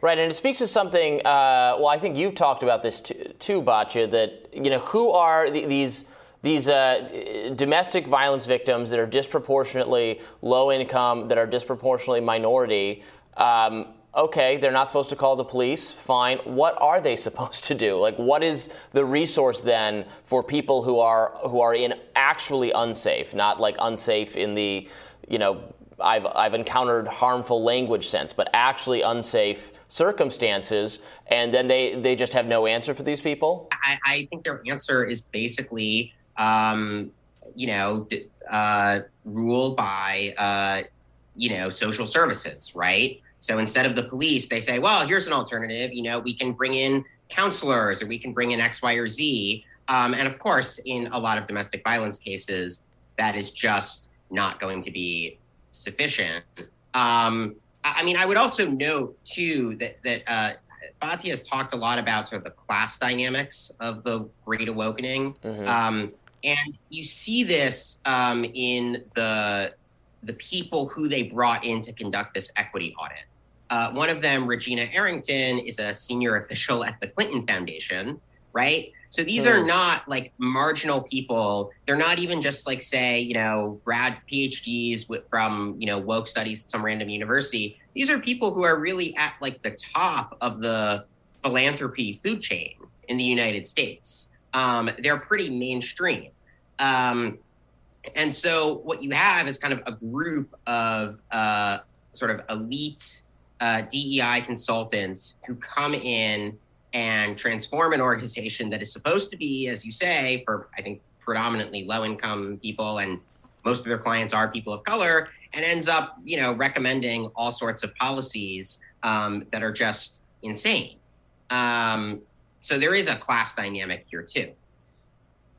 Right, and it speaks to something, uh, well, I think you've talked about this too, too Batya, that, you know, who are the, these... These uh, domestic violence victims that are disproportionately low income, that are disproportionately minority, um, okay, they're not supposed to call the police, fine. What are they supposed to do? Like, what is the resource then for people who are who are in actually unsafe, not like unsafe in the, you know, I've I've encountered harmful language sense, but actually unsafe circumstances, and then they, they just have no answer for these people? I, I think their answer is basically... Um, you know, uh, ruled by, uh, you know, social services, right? So instead of the police, they say, well, here's an alternative. You know, we can bring in counselors, or we can bring in X, Y, or Z. Um, and of course, in a lot of domestic violence cases, that is just not going to be sufficient. Um, I, I mean, I would also note, too, that, that uh, Batya has talked a lot about sort of the class dynamics of the Great Awakening. Mm-hmm. Um, And you see this um, in the the people who they brought in to conduct this equity audit. Uh, one of them, Regina Arrington, is a senior official at the Clinton Foundation, right? So these mm. are not like marginal people. They're not even just like, say, you know, grad PhDs with, from, you know, woke studies at some random university. These are people who are really at like the top of the philanthropy food chain in the United States. Um, they're pretty mainstream. Um, and so what you have is kind of a group of uh, sort of elite uh, D E I consultants who come in and transform an organization that is supposed to be, as you say, for, I think, predominantly low-income people, and most of their clients are people of color, and ends up, you know, recommending all sorts of policies um, that are just insane. Um, so there is a class dynamic here, too.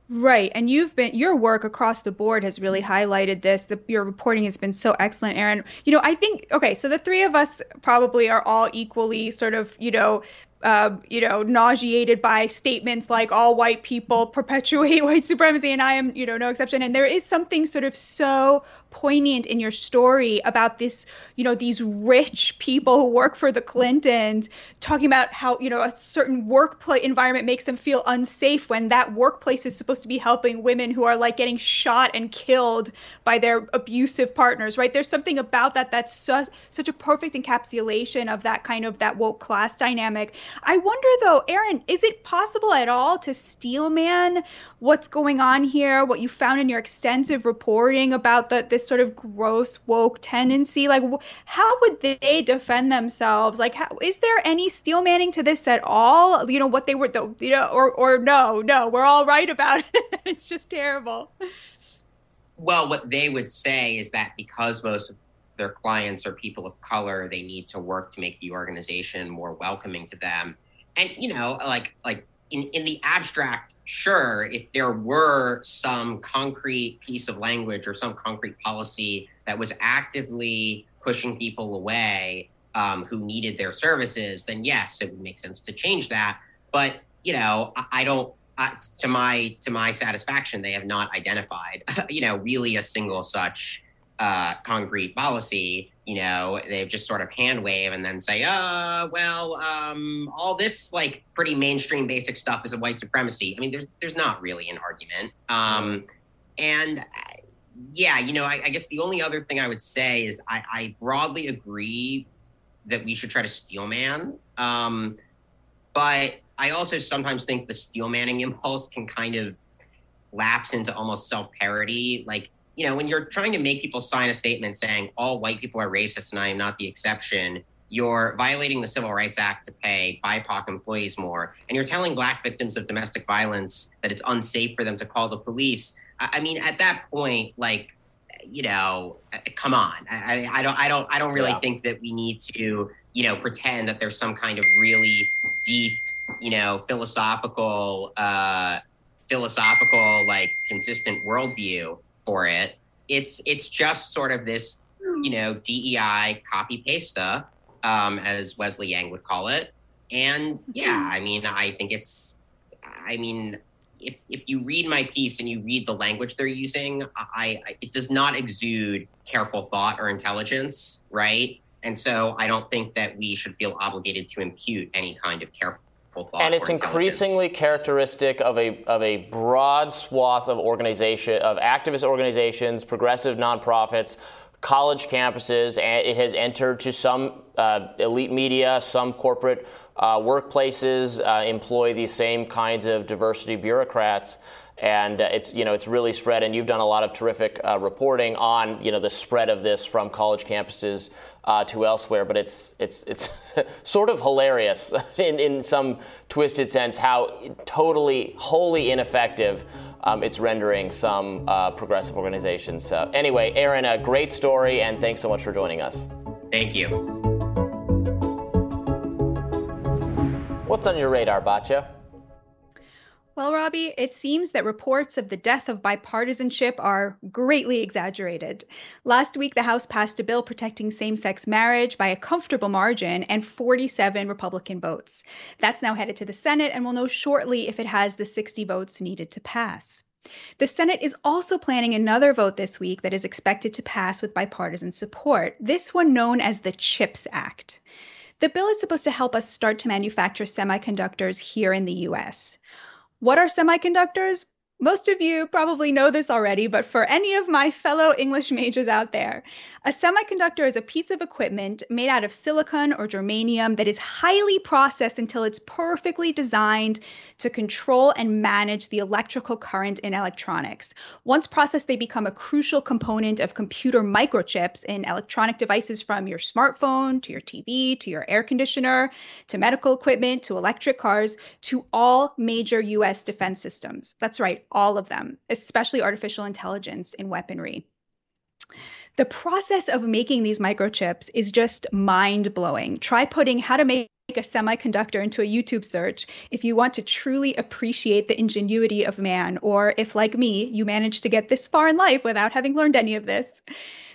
Right. And you've been your work across the board has really highlighted this. The, your reporting has been so excellent, Aaron. You know, I think, OK, so the three of us probably are all equally sort of, you know, uh, you know, nauseated by statements like all white people perpetuate white supremacy. And I am, you know, no exception. And there is something sort of so poignant in your story about this, you know, these rich people who work for the Clintons talking about how, you know, a certain workplace environment makes them feel unsafe when that workplace is supposed to be helping women who are like getting shot and killed by their abusive partners, right? There's something about that that's such such a perfect encapsulation of that kind of that woke class dynamic. I wonder though, Aaron, is it possible at all to steelman what's going on here, what you found in your extensive reporting about the, this sort of gross woke tendency? Like, how would they defend themselves? Like, how, is there any steelmanning to this at all? You know, what they were, the, you know, or or no, no, we're all right about it. It's just terrible. Well, what they would say is that because most of their clients are people of color, they need to work to make the organization more welcoming to them. And, you know, like like in, in the abstract, sure, if there were some concrete piece of language or some concrete policy that was actively pushing people away um, who needed their services, then yes, it would make sense to change that. But, you know, I, I don't, I, to my to my satisfaction, they have not identified, you know, really a single such uh, concrete policy. You know, they've just sort of hand wave and then say, oh, well, um, all this like pretty mainstream basic stuff is a white supremacy. I mean, there's there's not really an argument. Um, and yeah, you know, I, I guess the only other thing I would say is I, I broadly agree that we should try to steel man. Um, but I also sometimes think the steel manning impulse can kind of lapse into almost self-parody. Like, you know, when you're trying to make people sign a statement saying all white people are racist and I am not the exception, you're violating the Civil Rights Act to pay B I P O C employees more. And you're telling Black victims of domestic violence that it's unsafe for them to call the police. I mean, at that point, like, you know, come on. I, I don't I don't I don't really yeah. think that we need to, you know, pretend that there's some kind of really deep, you know, philosophical, uh, philosophical, like consistent worldview for it. It's it's just sort of this, you know, D E I copy pasta, um, as Wesley Yang would call it. And yeah, I mean, I think it's, I mean, if if you read my piece and you read the language they're using, I, I it does not exude careful thought or intelligence, right? And so I don't think that we should feel obligated to impute any kind of careful. And it's increasingly characteristic of a of a broad swath of organization of activist organizations, progressive nonprofits, college campuses, and it has entered to some uh, elite media, some corporate uh, workplaces uh, employ these same kinds of diversity bureaucrats, and uh, it's you know it's really spread. And you've done a lot of terrific uh, reporting on you know the spread of this from college campuses. Uh, to elsewhere, but it's it's it's sort of hilarious in, in some twisted sense how totally, wholly ineffective um, it's rendering some uh, progressive organizations. So anyway, Aaron, a great story, and thanks so much for joining us. Thank you. What's on your radar, Batya? Well, Robbie, it seems that reports of the death of bipartisanship are greatly exaggerated. Last week, the House passed a bill protecting same-sex marriage by a comfortable margin and forty-seven Republican votes. That's now headed to the Senate, and we'll know shortly if it has the sixty votes needed to pass. The Senate is also planning another vote this week that is expected to pass with bipartisan support, this one known as the CHIPS Act. The bill is supposed to help us start to manufacture semiconductors here in the U S. What are semiconductors? Most of you probably know this already, but for any of my fellow English majors out there, a semiconductor is a piece of equipment made out of silicon or germanium that is highly processed until it's perfectly designed to control and manage the electrical current in electronics. Once processed, they become a crucial component of computer microchips in electronic devices from your smartphone to your T V, to your air conditioner, to medical equipment, to electric cars, to all major U S defense systems. That's right, all of them, especially artificial intelligence and weaponry. The process of making these microchips is just mind-blowing. Try putting how to make a semiconductor into a YouTube search if you want to truly appreciate the ingenuity of man, or if, like me, you managed to get this far in life without having learned any of this.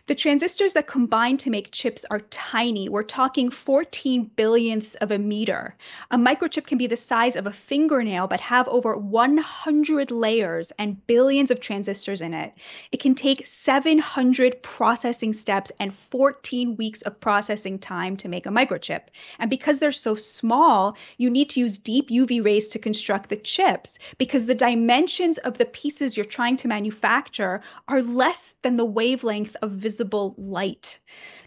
The transistors that combine to make chips are tiny. We're talking fourteen billionths of a meter. A microchip can be the size of a fingernail, but have over one hundred layers and billions of transistors in it. It can take seven hundred processing steps and fourteen weeks of processing time to make a microchip. And because they're so small, you need to use deep U V rays to construct the chips, because the dimensions of the pieces you're trying to manufacture are less than the wavelength of visibility. visible light.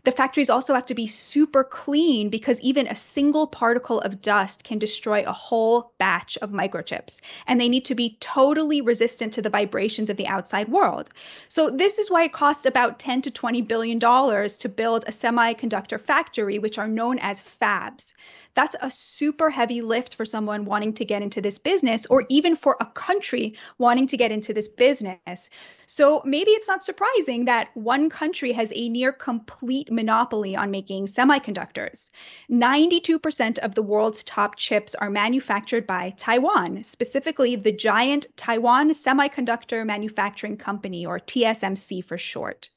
The factories also have to be super clean, because even a single particle of dust can destroy a whole batch of microchips, and they need to be totally resistant to the vibrations of the outside world. So this is why it costs about ten to twenty billion dollars to build a semiconductor factory, which are known as fabs. That's a super heavy lift for someone wanting to get into this business, or even for a country wanting to get into this business. So maybe it's not surprising that one country has a near complete monopoly on making semiconductors. ninety-two percent of the world's top chips are manufactured by Taiwan, specifically the giant Taiwan Semiconductor Manufacturing Company, or T S M C for short.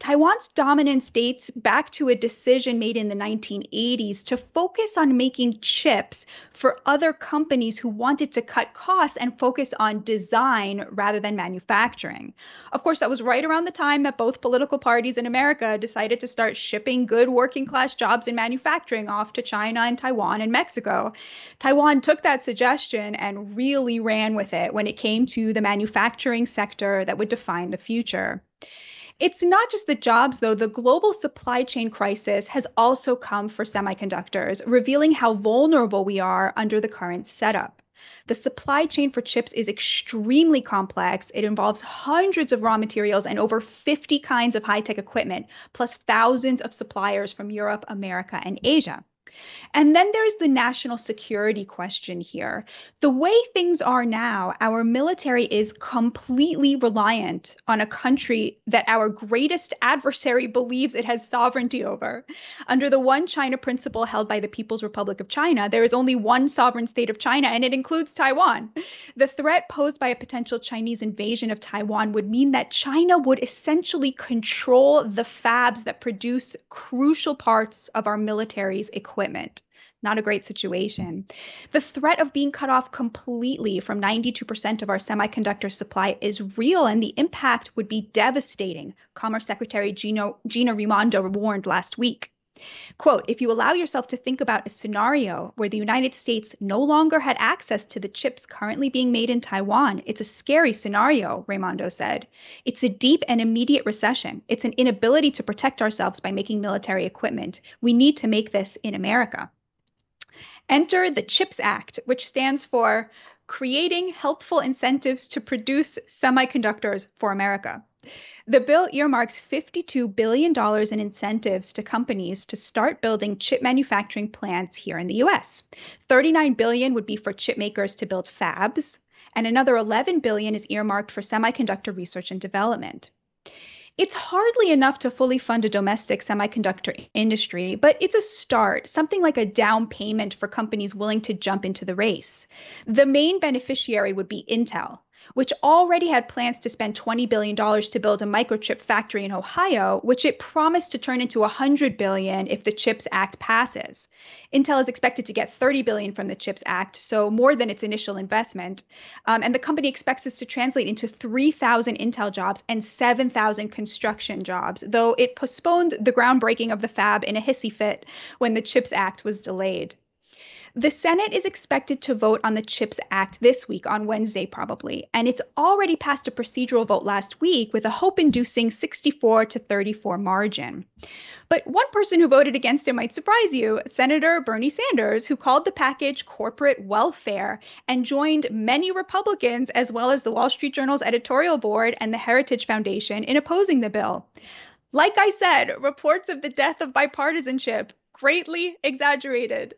Taiwan's dominance dates back to a decision made in the nineteen eighties to focus on making chips for other companies who wanted to cut costs and focus on design rather than manufacturing. Of course, that was right around the time that both political parties in America decided to start shipping good working class jobs in manufacturing off to China and Taiwan and Mexico. Taiwan took that suggestion and really ran with it when it came to the manufacturing sector that would define the future. It's not just the jobs, though. The global supply chain crisis has also come for semiconductors, revealing how vulnerable we are under the current setup. The supply chain for chips is extremely complex. It involves hundreds of raw materials and over fifty kinds of high-tech equipment, plus thousands of suppliers from Europe, America, and Asia. And then there's the national security question here. The way things are now, our military is completely reliant on a country that our greatest adversary believes it has sovereignty over. Under the one China principle held by the People's Republic of China, there is only one sovereign state of China, and it includes Taiwan. The threat posed by a potential Chinese invasion of Taiwan would mean that China would essentially control the fabs that produce crucial parts of our military's equipment. Equipment. Not a great situation. The threat of being cut off completely from ninety-two percent of our semiconductor supply is real, and the impact would be devastating, Commerce Secretary Gina, Gina Raimondo warned last week. Quote, if you allow yourself to think about a scenario where the United States no longer had access to the chips currently being made in Taiwan, it's a scary scenario, Raimondo said. It's a deep and immediate recession. It's an inability to protect ourselves by making military equipment. We need to make this in America. Enter the CHIPS Act, which stands for Creating Helpful Incentives to Produce Semiconductors for America. The bill earmarks fifty-two billion dollars in incentives to companies to start building chip manufacturing plants here in the U S. thirty-nine billion dollars would be for chip makers to build fabs, and another eleven billion dollars is earmarked for semiconductor research and development. It's hardly enough to fully fund a domestic semiconductor industry, but it's a start, something like a down payment for companies willing to jump into the race. The main beneficiary would be Intel, which already had plans to spend twenty billion dollars to build a microchip factory in Ohio, which it promised to turn into one hundred billion dollars if the CHIPS Act passes. Intel is expected to get thirty billion dollars from the CHIPS Act, so more than its initial investment. Um, and the company expects this to translate into three thousand Intel jobs and seven thousand construction jobs, though it postponed the groundbreaking of the fab in a hissy fit when the CHIPS Act was delayed. The Senate is expected to vote on the CHIPS Act this week, on Wednesday probably, and it's already passed a procedural vote last week with a hope-inducing sixty-four to thirty-four margin. But one person who voted against it might surprise you, Senator Bernie Sanders, who called the package corporate welfare and joined many Republicans as well as the Wall Street Journal's editorial board and the Heritage Foundation in opposing the bill. Like I said, reports of the death of bipartisanship greatly exaggerated.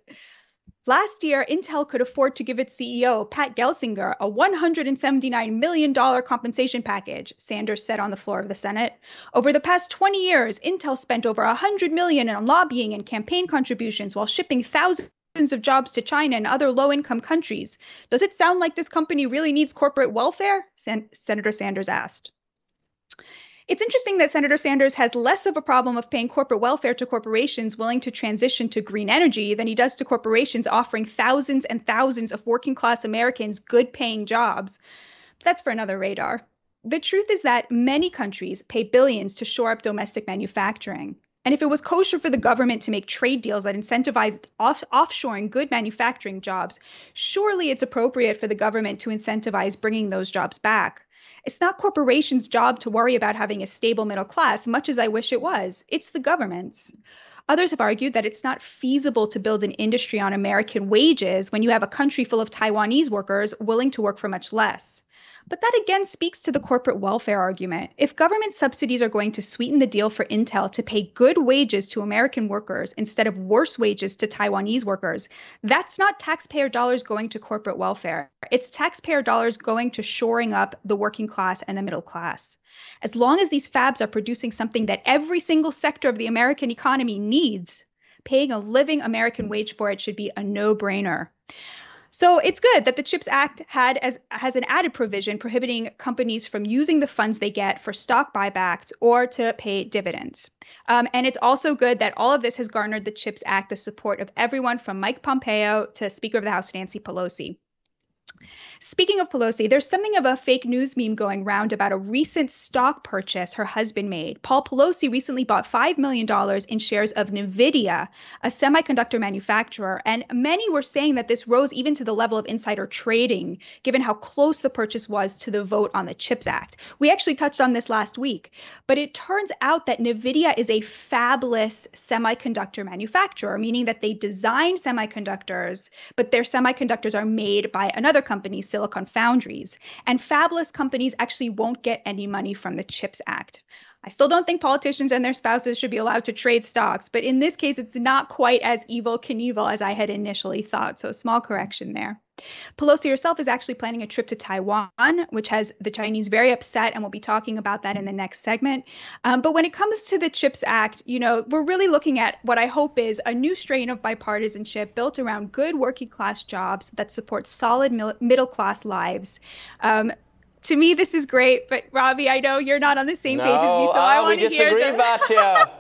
Last year, Intel could afford to give its C E O, Pat Gelsinger, a one hundred seventy-nine million dollars compensation package, Sanders said on the floor of the Senate. Over the past twenty years, Intel spent over one hundred million dollars on lobbying and campaign contributions while shipping thousands of jobs to China and other low-income countries. Does it sound like this company really needs corporate welfare? Sen- Senator Sanders asked. It's interesting that Senator Sanders has less of a problem of paying corporate welfare to corporations willing to transition to green energy than he does to corporations offering thousands and thousands of working-class Americans good-paying jobs. That's for another radar. The truth is that many countries pay billions to shore up domestic manufacturing. And if it was kosher for the government to make trade deals that incentivized off- offshoring good manufacturing jobs, surely it's appropriate for the government to incentivize bringing those jobs back. It's not corporations' job to worry about having a stable middle class, much as I wish it was. It's the government's. Others have argued that it's not feasible to build an industry on American wages when you have a country full of Taiwanese workers willing to work for much less. But that again speaks to the corporate welfare argument. If government subsidies are going to sweeten the deal for Intel to pay good wages to American workers instead of worse wages to Taiwanese workers, that's not taxpayer dollars going to corporate welfare. It's taxpayer dollars going to shoring up the working class and the middle class. As long as these fabs are producing something that every single sector of the American economy needs, paying a living American wage for it should be a no-brainer. So it's good that the CHIPS Act had as has an added provision prohibiting companies from using the funds they get for stock buybacks or to pay dividends. Um, and it's also good that all of this has garnered the CHIPS Act the support of everyone from Mike Pompeo to Speaker of the House Nancy Pelosi. Speaking of Pelosi, there's something of a fake news meme going round about a recent stock purchase her husband made. Paul Pelosi recently bought five million dollars in shares of NVIDIA, a semiconductor manufacturer, and many were saying that this rose even to the level of insider trading, given how close the purchase was to the vote on the CHIPS Act. We actually touched on this last week, but it turns out that NVIDIA is a fabless semiconductor manufacturer, meaning that they design semiconductors, but their semiconductors are made by another company, Silicon Foundries, and fabless companies actually won't get any money from the CHIPS Act. I still don't think politicians and their spouses should be allowed to trade stocks, but in this case, it's not quite as evil Knievel as I had initially thought, so small correction there. Pelosi herself is actually planning a trip to Taiwan, which has the Chinese very upset, and we'll be talking about that in the next segment. Um, but when it comes to the CHIPS Act, you know, we're really looking at what I hope is a new strain of bipartisanship built around good working class jobs that support solid mil- middle class lives. Um, to me, this is great, but Robbie, I know you're not on the same no, page as me, so uh, I want to hear the- Batya.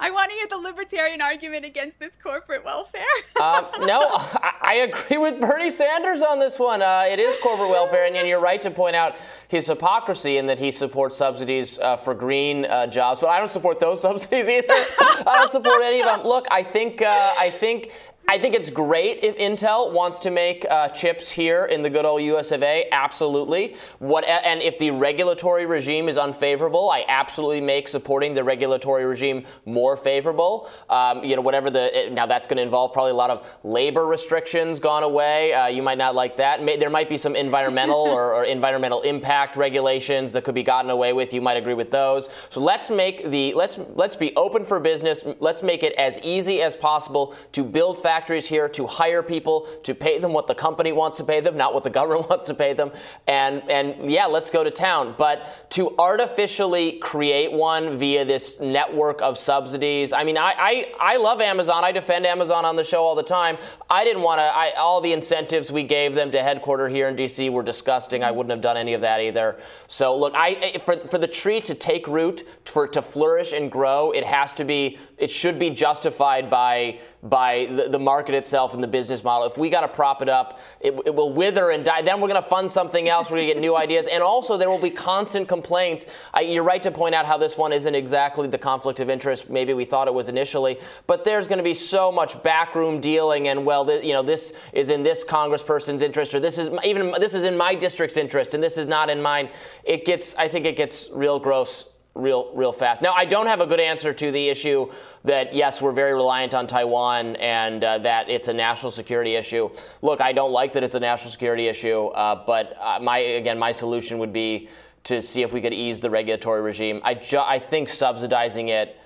I want to hear the libertarian argument against this corporate welfare. um, no, I, I agree with Bernie Sanders on this one. Uh, it is corporate welfare, and, and you're right to point out his hypocrisy in that he supports subsidies uh, for green uh, jobs. But I don't support those subsidies either. I don't support any of them. Look, I think uh, I think. I think it's great if Intel wants to make uh, chips here in the good old U S of A, absolutely. What, and if the regulatory regime is unfavorable, I absolutely make supporting the regulatory regime more favorable. Um, you know, whatever the, now that's going to involve probably a lot of labor restrictions gone away. Uh, you might not like that. May, there might be some environmental or, or environmental impact regulations that could be gotten away with. You might agree with those. So let's make the, let's, let's be open for business. Let's make it as easy as possible to build factories. Factories here to hire people, to pay them what the company wants to pay them, not what the government wants to pay them. And and yeah, let's go to town. But to artificially create one via this network of subsidies, I mean, I I, I love Amazon. I defend Amazon on the show all the time. I didn't want to, all the incentives we gave them to headquarter here in D C were disgusting. I wouldn't have done any of that either. So look, I for for the tree to take root, for to flourish and grow, it has to be, it should be justified by by the, the market itself and the business model. If we got to prop it up, it, it will wither and die. Then we're going to fund something else. We're going to get new ideas. And also there will be constant complaints. I, you're right to point out how this one isn't exactly the conflict of interest maybe we thought it was initially. But there's going to be so much backroom dealing and, well, th- you know, this is in this congressperson's interest, or this is even this is in my district's interest and this is not in mine. It gets, I think it gets real gross real real fast. Now, I don't have a good answer to the issue that, yes, we're very reliant on Taiwan and uh, that it's a national security issue. Look, I don't like that it's a national security issue, uh, but uh, my again, my solution would be to see if we could ease the regulatory regime. I, ju- I think subsidizing it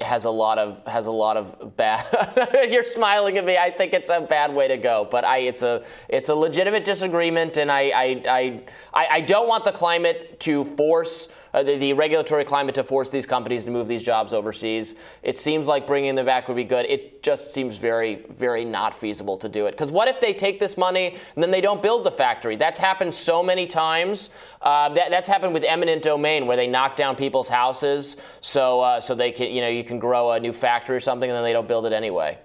has a lot of has a lot of bad. You're smiling at me. I think it's a bad way to go, but I it's a it's a legitimate disagreement, and I I I, I, I don't want the climate to force. Uh, the, the regulatory climate to force these companies to move these jobs overseas. It seems like bringing them back would be good. It just seems very, very not feasible to do it. Because what if they take this money and then they don't build the factory? That's happened so many times. Uh, that, that's happened with eminent domain, where they knock down people's houses so uh, so they can, you know, you can grow a new factory or something, and then they don't build it anyway.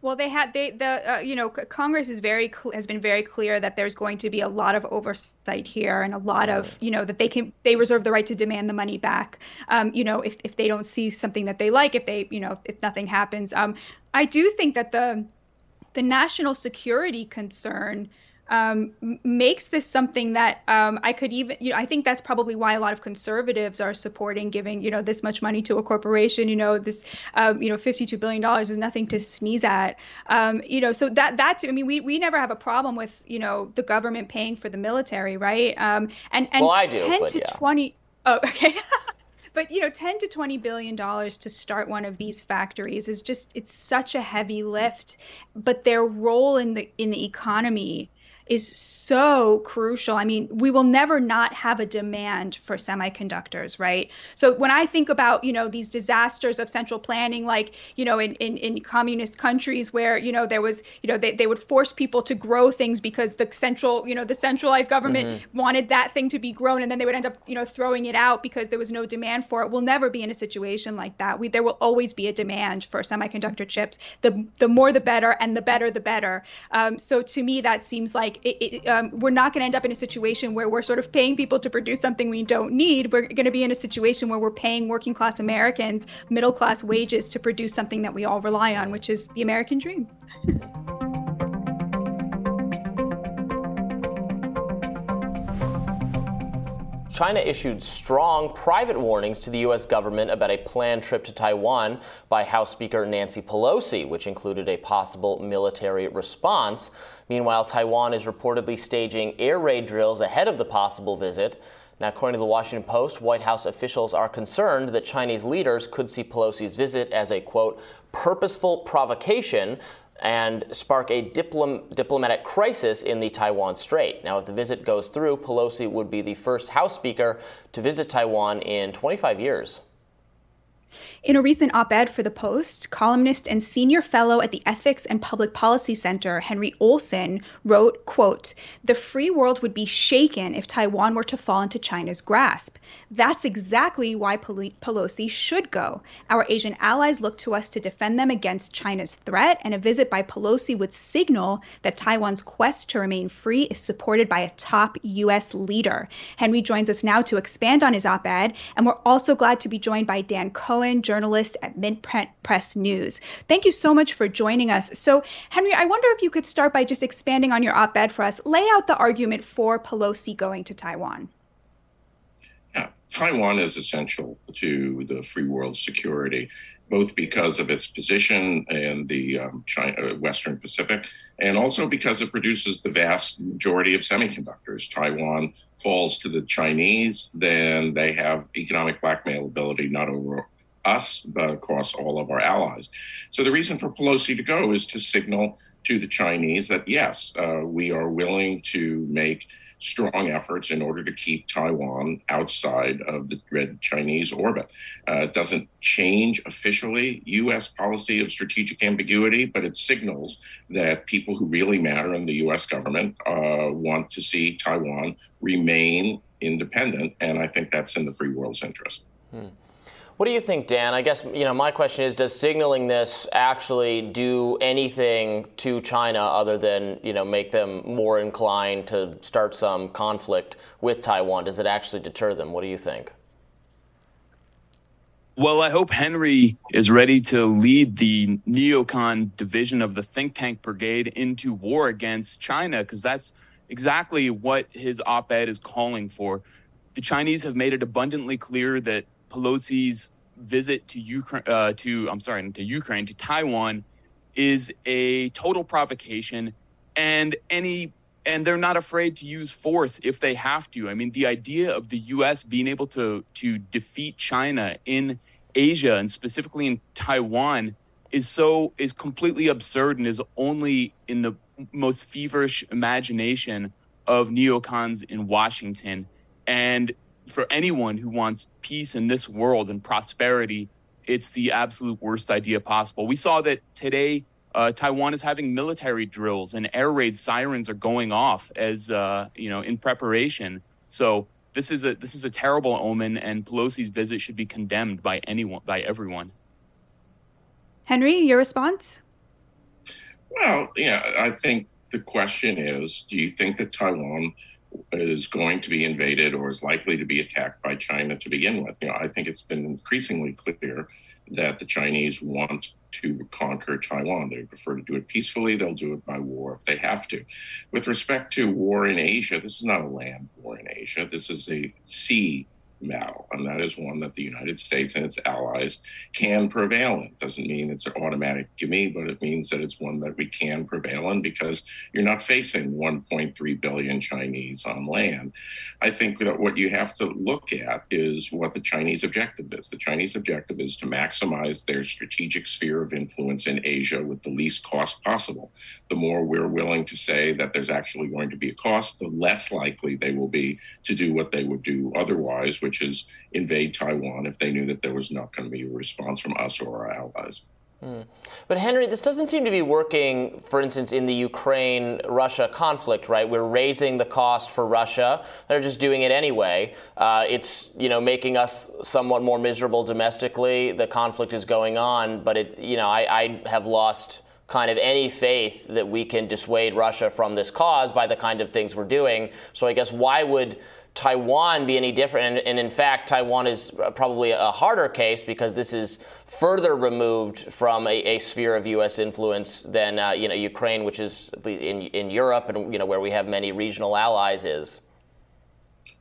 Well, they had they the uh, you know, Congress is very cl- has been very clear that there's going to be a lot of oversight here, and a lot of, you know, that they can they reserve the right to demand the money back, um, you know, if, if they don't see something that they like, if they, you know, if nothing happens. Um, I do think that the the national security concern Um, makes this something that um, I could even, you know, I think that's probably why a lot of conservatives are supporting giving, you know, this much money to a corporation. You know, this, um, you know, fifty-two billion dollars is nothing to sneeze at. Um, you know, so that that's, I mean, we, we never have a problem with, you know, the government paying for the military, right? Um, and and well, I do, ten to yeah. twenty, oh, okay. But, you know, ten to twenty billion dollars to start one of these factories is just, it's such a heavy lift, but their role in the in the economy is so crucial. I mean, we will never not have a demand for semiconductors, right? So when I think about, you know, these disasters of central planning, like, you know, in, in, in communist countries where, you know, there was, you know, they, they would force people to grow things because the central, you know, the centralized government mm-hmm. wanted that thing to be grown, and then they would end up, you know, throwing it out because there was no demand for it. We'll never be in a situation like that. We, there will always be a demand for semiconductor chips. The, the more, the better, and the better, the better. Um, so to me, that seems like It, it, um, we're not going to end up in a situation where we're sort of paying people to produce something we don't need. We're going to be in a situation where we're paying working class Americans middle class wages to produce something that we all rely on, which is the American dream. China issued strong private warnings to the U S government about a planned trip to Taiwan by House Speaker Nancy Pelosi, which included a possible military response. Meanwhile, Taiwan is reportedly staging air raid drills ahead of the possible visit. Now, according to the Washington Post, White House officials are concerned that Chinese leaders could see Pelosi's visit as a, quote, purposeful provocation and spark a diplom- diplomatic crisis in the Taiwan Strait. Now, if the visit goes through, Pelosi would be the first House Speaker to visit Taiwan in twenty-five years. In a recent op-ed for The Post, columnist and senior fellow at the Ethics and Public Policy Center, Henry Olson, wrote, quote, "The free world would be shaken if Taiwan were to fall into China's grasp. That's exactly why Pelosi should go. Our Asian allies look to us to defend them against China's threat, and a visit by Pelosi would signal that Taiwan's quest to remain free is supported by a top U S leader." Henry joins us now to expand on his op-ed, and we're also glad to be joined by Dan Cohen, journalist at MidPrint Press News. Thank you so much for joining us. So, Henry, I wonder if you could start by just expanding on your op-ed for us. Lay out the argument for Pelosi going to Taiwan. Yeah, Taiwan is essential to the free world security, both because of its position in the um, China, Western Pacific, and also because it produces the vast majority of semiconductors. Taiwan falls to the Chinese, then they have economic blackmailability not over us, but across all of our allies. So the reason for Pelosi to go is to signal to the Chinese that, yes, uh, we are willing to make strong efforts in order to keep Taiwan outside of the red Chinese orbit. Uh, it doesn't change officially U S policy of strategic ambiguity, but it signals that people who really matter in the U S government uh, want to see Taiwan remain independent. And I think that's in the free world's interest. Hmm. What do you think, Dan? I guess, you know, my question is, does signaling this actually do anything to China other than, you know, make them more inclined to start some conflict with Taiwan? Does it actually deter them? What do you think? Well, I hope Henry is ready to lead the neocon division of the think tank brigade into war against China, because that's exactly what his op-ed is calling for. The Chinese have made it abundantly clear that Pelosi's visit to Ukraine, uh, to I'm sorry, to Ukraine, to Taiwan, is a total provocation, and any, and they're not afraid to use force if they have to. I mean, the idea of the U S being able to to defeat China in Asia and specifically in Taiwan is so is completely absurd and is only in the most feverish imagination of neocons in Washington. And for anyone who wants peace in this world and prosperity, it's the absolute worst idea possible. We saw that today uh, Taiwan is having military drills and air raid sirens are going off as, uh, you know, in preparation. So this is a this is a terrible omen, and Pelosi's visit should be condemned by anyone, by everyone. Henry, your response? Well, yeah, I think the question is, do you think that Taiwan is going to be invaded or is likely to be attacked by China to begin with? You know, I think it's been increasingly clear that the Chinese want to conquer Taiwan. They prefer to do it peacefully. They'll do it by war if they have to. With respect to war in Asia, this is not a land war in Asia. This is a sea battle, and that is one that the United States and its allies can prevail in. It doesn't mean it's an automatic gimme, but it means that it's one that we can prevail in because you're not facing one point three billion Chinese on land. I think that what you have to look at is what the Chinese objective is. The Chinese objective is to maximize their strategic sphere of influence in Asia with the least cost possible. The more we're willing to say that there's actually going to be a cost, the less likely they will be to do what they would do otherwise, which is invade Taiwan if they knew that there was not going to be a response from us or our allies. Hmm. But Henry, this doesn't seem to be working, for instance, in the Ukraine-Russia conflict, right? We're raising the cost for Russia. They're just doing it anyway. Uh, it's, you know, making us somewhat more miserable domestically. The conflict is going on, but it, you know, I, I have lost kind of any faith that we can dissuade Russia from this cause by the kind of things we're doing. So I guess why would Taiwan be any different? And, and in fact, Taiwan is probably a harder case because this is further removed from a, a sphere of U S influence than uh, you know Ukraine, which is in in Europe and you know where we have many regional allies is.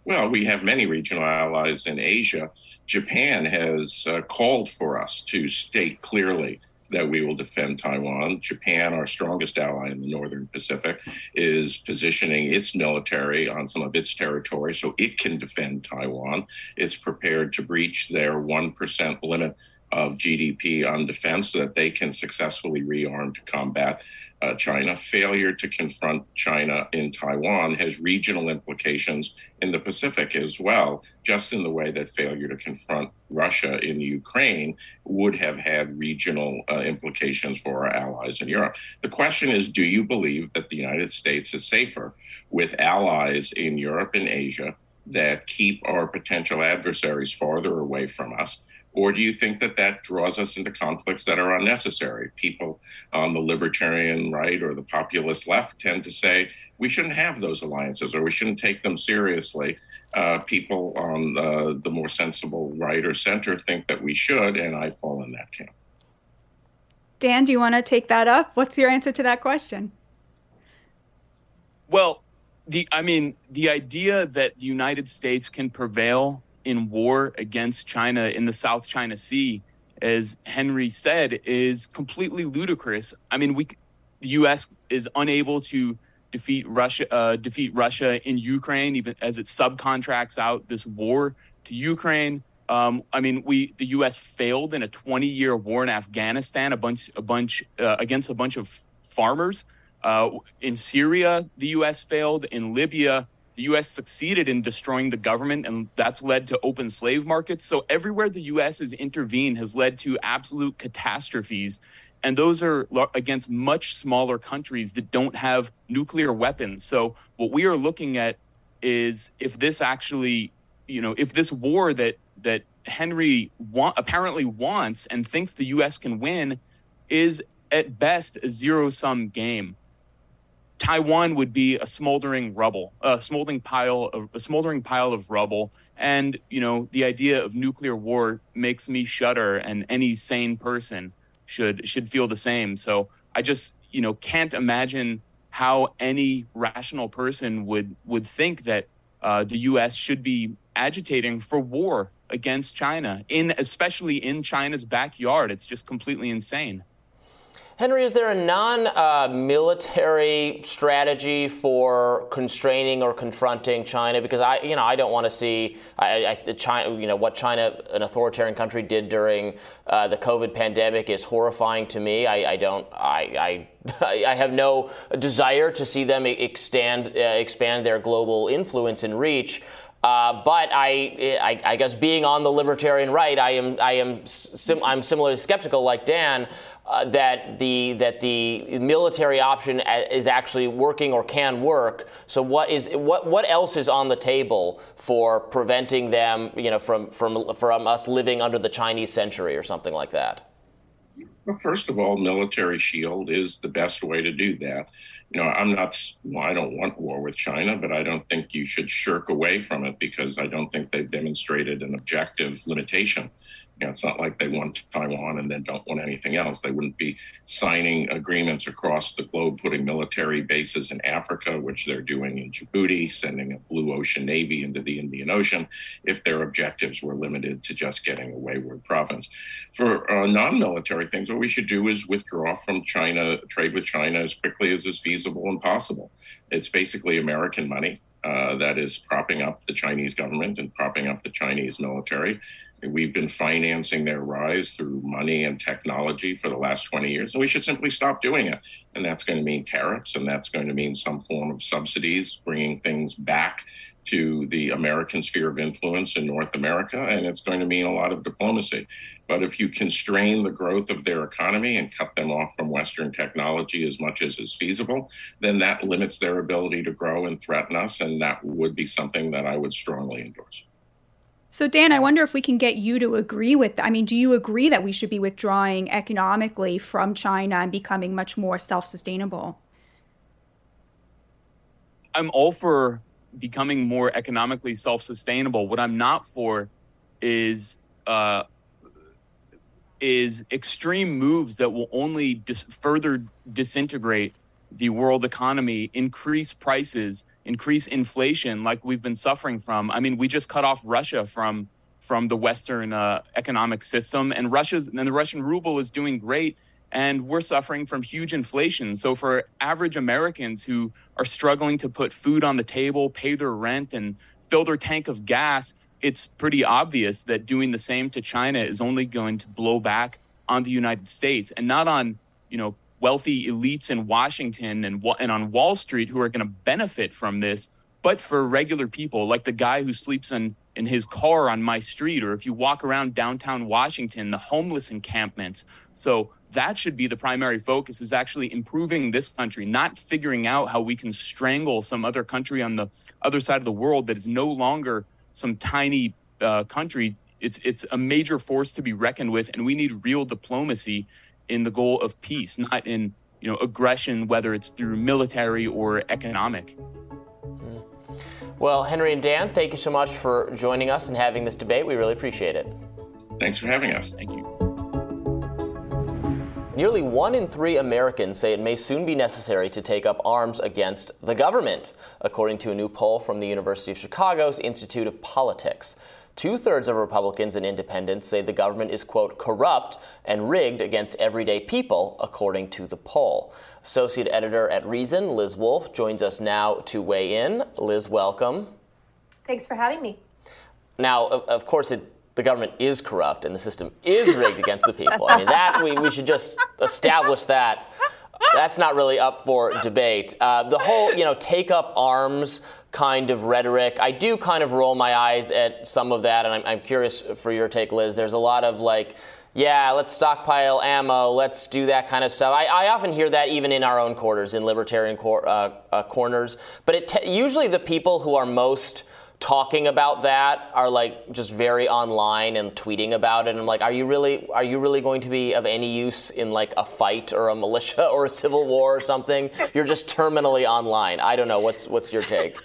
Well, we have many regional allies in Asia. Japan has uh, called for us to state clearly that we will defend Taiwan. Japan, our strongest ally in the Northern Pacific, is positioning its military on some of its territory so it can defend Taiwan. It's prepared to breach their one percent limit of G D P on defense so that they can successfully rearm to combat uh, China. Failure to confront China in Taiwan has regional implications in the Pacific as well, just in the way that failure to confront Russia in Ukraine would have had regional uh, implications for our allies in Europe. The question is, do you believe that the United States is safer with allies in Europe and Asia that keep our potential adversaries farther away from us? Or do you think that that draws us into conflicts that are unnecessary? People on the libertarian right or the populist left tend to say we shouldn't have those alliances or we shouldn't take them seriously. Uh, people on the, the more sensible right or center think that we should, and I fall in that camp. Dan, do you want to take that up? What's your answer to that question? Well, the I mean, the idea that the United States can prevail in war against China in the South China Sea, as Henry said, is completely ludicrous. I mean, we, the U S is unable to defeat Russia, uh, defeat Russia in Ukraine, even as it subcontracts out this war to Ukraine. Um, I mean, we the U S failed in a twenty-year war in Afghanistan, a bunch, a bunch uh, against a bunch of farmers. Uh, in Syria, the U S failed. In Libya, the U S succeeded in destroying the government, and that's led to open slave markets. So everywhere the U S has intervened has led to absolute catastrophes. And those are against much smaller countries that don't have nuclear weapons. So what we are looking at is if this actually, you know, if this war that that Henry wa- apparently wants and thinks the U S can win is at best a zero-sum game. Taiwan would be a smoldering rubble, a smoldering pile of a smoldering pile of rubble. And, you know, the idea of nuclear war makes me shudder, and any sane person should should feel the same. So I just, you know, can't imagine how any rational person would would think that uh, the U S should be agitating for war against China, in especially in China's backyard. It's just completely insane. Henry, is there a non-military uh, strategy for constraining or confronting China? Because I, you know, I don't want to see, I, I, China, you know, what China, an authoritarian country, did during uh, the COVID pandemic is horrifying to me. I, I don't, I, I, I have no desire to see them extend, uh, expand their global influence and reach. Uh, but I, I, I guess, being on the libertarian right, I am, I am, sim- I'm similarly skeptical, like Dan. Uh, that the that the military option is actually working or can work. So what is what what else is on the table for preventing them, you know, from from from us living under the Chinese century or something like that? Well, first of all, military shield is the best way to do that. You know, I'm not, well, I don't want war with China, but I don't think you should shirk away from it because I don't think they've demonstrated an objective limitation You know, it's not like they want Taiwan and then don't want anything else. They wouldn't be signing agreements across the globe, putting military bases in Africa, which they're doing in Djibouti, sending a blue ocean navy into the Indian Ocean, if their objectives were limited to just getting a wayward province. For uh, non-military things, what we should do is withdraw from China, trade with China as quickly as is feasible and possible. It's basically American money uh, that is propping up the Chinese government and propping up the Chinese military. We've been financing their rise through money and technology for the last twenty years, and we should simply stop doing it. And that's going to mean tariffs, and that's going to mean some form of subsidies, bringing things back to the American sphere of influence in North America, and it's going to mean a lot of diplomacy. But if you constrain the growth of their economy and cut them off from Western technology as much as is feasible, then that limits their ability to grow and threaten us, and that would be something that I would strongly endorse. So, Dan, I wonder if we can get you to agree with that. I mean, do you agree that we should be withdrawing economically from China and becoming much more self-sustainable? I'm all for becoming more economically self-sustainable. What I'm not for is uh, is extreme moves that will only dis- further disintegrate the world economy, increase prices, increase inflation like we've been suffering from. I mean, we just cut off Russia from from the Western uh, economic system, and Russia's and the Russian ruble is doing great, and we're suffering from huge inflation. So for average Americans who are struggling to put food on the table, pay their rent, and fill their tank of gas, it's pretty obvious that doing the same to China is only going to blow back on the United States, and not on, you know, wealthy elites in Washington and and on Wall Street who are going to benefit from this, but for regular people like the guy who sleeps in, in his car on my street, or if you walk around downtown Washington, the homeless encampments. So that should be the primary focus, is actually improving this country, not figuring out how we can strangle some other country on the other side of the world that is no longer some tiny uh, country. It's, it's a major force to be reckoned with, and we need real diplomacy in the goal of peace, not in, you know, aggression, whether it's through military or economic. Well, Henry and Dan, thank you so much for joining us and having this debate. We really appreciate it. Thanks for having us. Thank you. Nearly one in three Americans say it may soon be necessary to take up arms against the government, according to a new poll from the University of Chicago's Institute of Politics. Two-thirds of Republicans and independents say the government is, quote, corrupt and rigged against everyday people, according to the poll. Associate editor at Reason, Liz Wolfe, joins us now to weigh in. Liz, welcome. Thanks for having me. Now, of, of course, it, the government is corrupt and the system is rigged against the people. I mean, that we, we should just establish that. That's not really up for debate. Uh, the whole, you know, take up arms kind of rhetoric, I do kind of roll my eyes at some of that, and I'm, I'm curious for your take, Liz. There's a lot of like, yeah, let's stockpile ammo, let's do that kind of stuff. I, I often hear that even in our own quarters, in libertarian cor- uh, uh, corners. But it te- usually the people who are most talking about that are like just very online and tweeting about it. And I'm like, are you really are you really going to be of any use in like a fight or a militia or a civil war or something? You're just terminally online. I don't know. What's what's your take?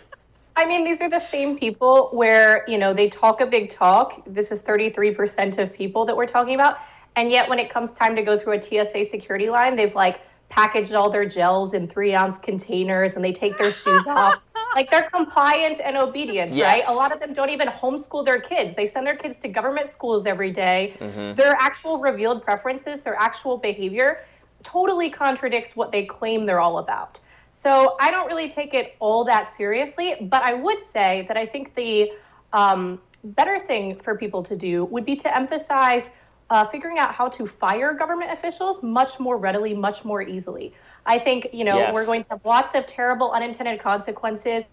I mean, these are the same people where, you know, they talk a big talk. This is thirty-three percent of people that we're talking about. And yet when it comes time to go through a T S A security line, they've like packaged all their gels in three ounce containers and they take their shoes off. Like they're compliant and obedient, yes. Right? A lot of them don't even homeschool their kids. They send their kids to government schools every day. Mm-hmm. Their actual revealed preferences, their actual behavior totally contradicts what they claim they're all about. So I don't really take it all that seriously, but I would say that I think the um, better thing for people to do would be to emphasize uh, figuring out how to fire government officials much more readily, much more easily. I think, you know, yes. We're going to have lots of terrible unintended consequences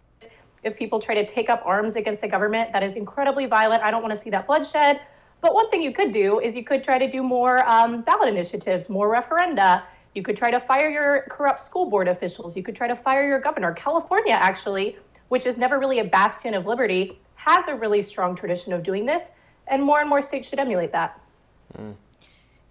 if people try to take up arms against the government. That is incredibly violent. I don't want to see that bloodshed. But one thing you could do is you could try to do more um, ballot initiatives, more referenda. You could try to fire your corrupt school board officials. You could try to fire your governor. California, actually, which is never really a bastion of liberty, has a really strong tradition of doing this. And more and more states should emulate that. Mm.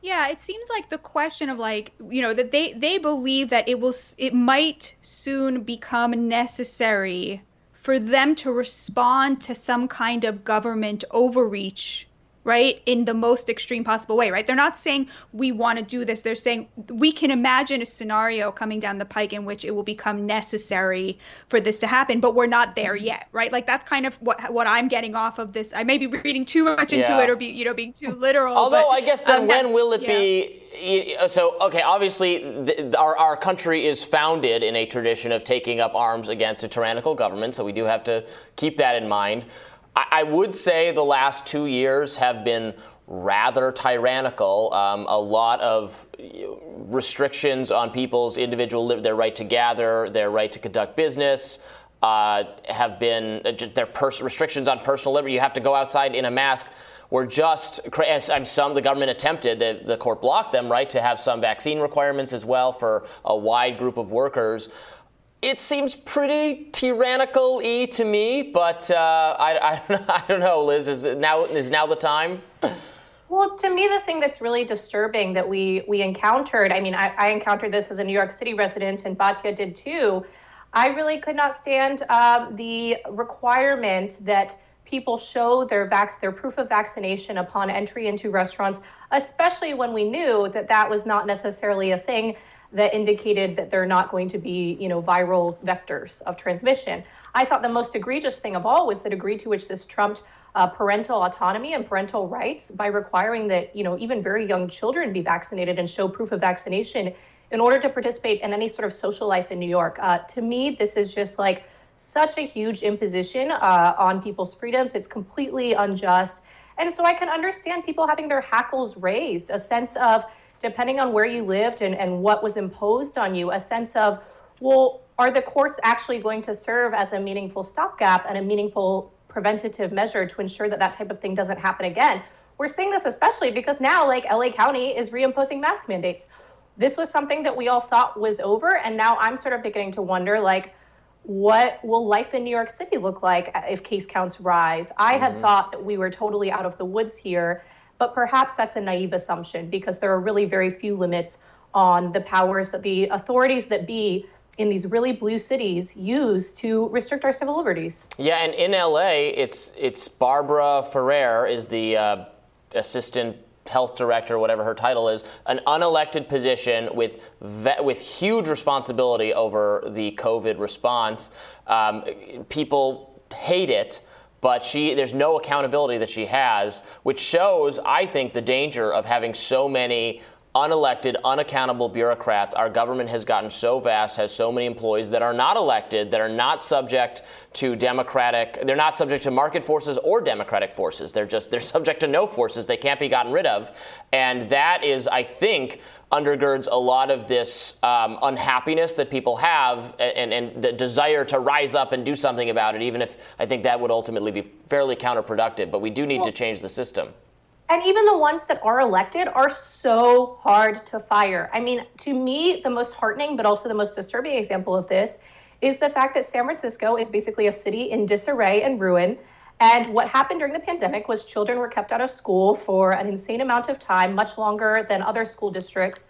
Yeah, it seems like the question of like, you know, that they, they believe that it will it might soon become necessary for them to respond to some kind of government overreach, right, in the most extreme possible way, right? They're not saying we want to do this. They're saying we can imagine a scenario coming down the pike in which it will become necessary for this to happen, but we're not there yet, right? Like that's kind of what what I'm getting off of this. I may be reading too much into yeah. it or be, you know, being too literal. Although but, I guess then um, when that, will it yeah. be? So, okay, obviously the, our, our country is founded in a tradition of taking up arms against a tyrannical government, so we do have to keep that in mind. I, I would say the last two years have been rather tyrannical, um, a lot of restrictions on people's individual, their right to gather, their right to conduct business, uh, have been, uh, their pers- restrictions on personal liberty. You have to go outside in a mask. Were just, as some, the government attempted, the, the court blocked them, right, to have some vaccine requirements as well for a wide group of workers. It seems pretty tyrannical-y to me, but uh, I, I, I don't know, Liz, is now is now the time? Well, to me, the thing that's really disturbing that we, we encountered, I mean, I, I encountered this as a New York City resident, and Batya did too. I really could not stand uh, the requirement that people show their vac- their proof of vaccination upon entry into restaurants, especially when we knew that that was not necessarily a thing that indicated that they're not going to be, you know, viral vectors of transmission. I thought the most egregious thing of all was the degree to which this trumped uh, parental autonomy and parental rights by requiring that, you know, even very young children be vaccinated and show proof of vaccination in order to participate in any sort of social life in New York. Uh, to me, this is just like such a huge imposition uh, on people's freedoms. It's completely unjust. And so I can understand people having their hackles raised, a sense of, depending on where you lived and, and what was imposed on you, a sense of, well, are the courts actually going to serve as a meaningful stopgap and a meaningful preventative measure to ensure that that type of thing doesn't happen again? We're seeing this especially because now, like, L A County is reimposing mask mandates. This was something that we all thought was over, and now I'm sort of beginning to wonder, like, what will life in New York City look like if case counts rise? I mm-hmm. had thought that we were totally out of the woods here, but perhaps that's a naive assumption because there are really very few limits on the powers that the authorities that be in these really blue cities use to restrict our civil liberties. Yeah, and in L A, it's it's Barbara Ferrer is the uh, assistant health director, whatever her title is, an unelected position with ve- with huge responsibility over the COVID response. Um, people hate it, but she there's no accountability that she has, which shows, I think, the danger of having so many unelected, unaccountable bureaucrats. Our government has gotten so vast, has so many employees that are not elected, that are not subject to democratic, they're not subject to market forces or democratic forces. They're just, they're subject to no forces. They can't be gotten rid of. And that is, I think, undergirds a lot of this um, unhappiness that people have and, and the desire to rise up and do something about it, even if I think that would ultimately be fairly counterproductive. But we do need to change the system. And even the ones that are elected are so hard to fire. I mean, to me, the most heartening, but also the most disturbing example of this is the fact that San Francisco is basically a city in disarray and ruin. And what happened during the pandemic was children were kept out of school for an insane amount of time, much longer than other school districts.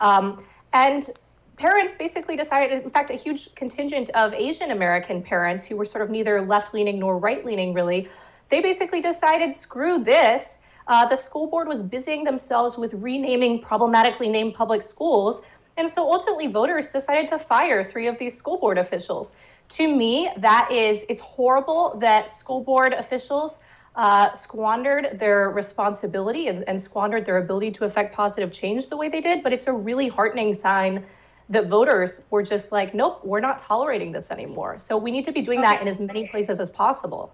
Um, and parents basically decided, in fact, a huge contingent of Asian American parents who were sort of neither left-leaning nor right-leaning, really, they basically decided, screw this. Uh, the school board was busying themselves with renaming problematically named public schools. And so ultimately voters decided to fire three of these school board officials. To me, that is, it's horrible that school board officials uh, squandered their responsibility and, and squandered their ability to affect positive change the way they did. But it's a really heartening sign that voters were just like, nope, we're not tolerating this anymore. So we need to be doing okay. that in as many places as possible.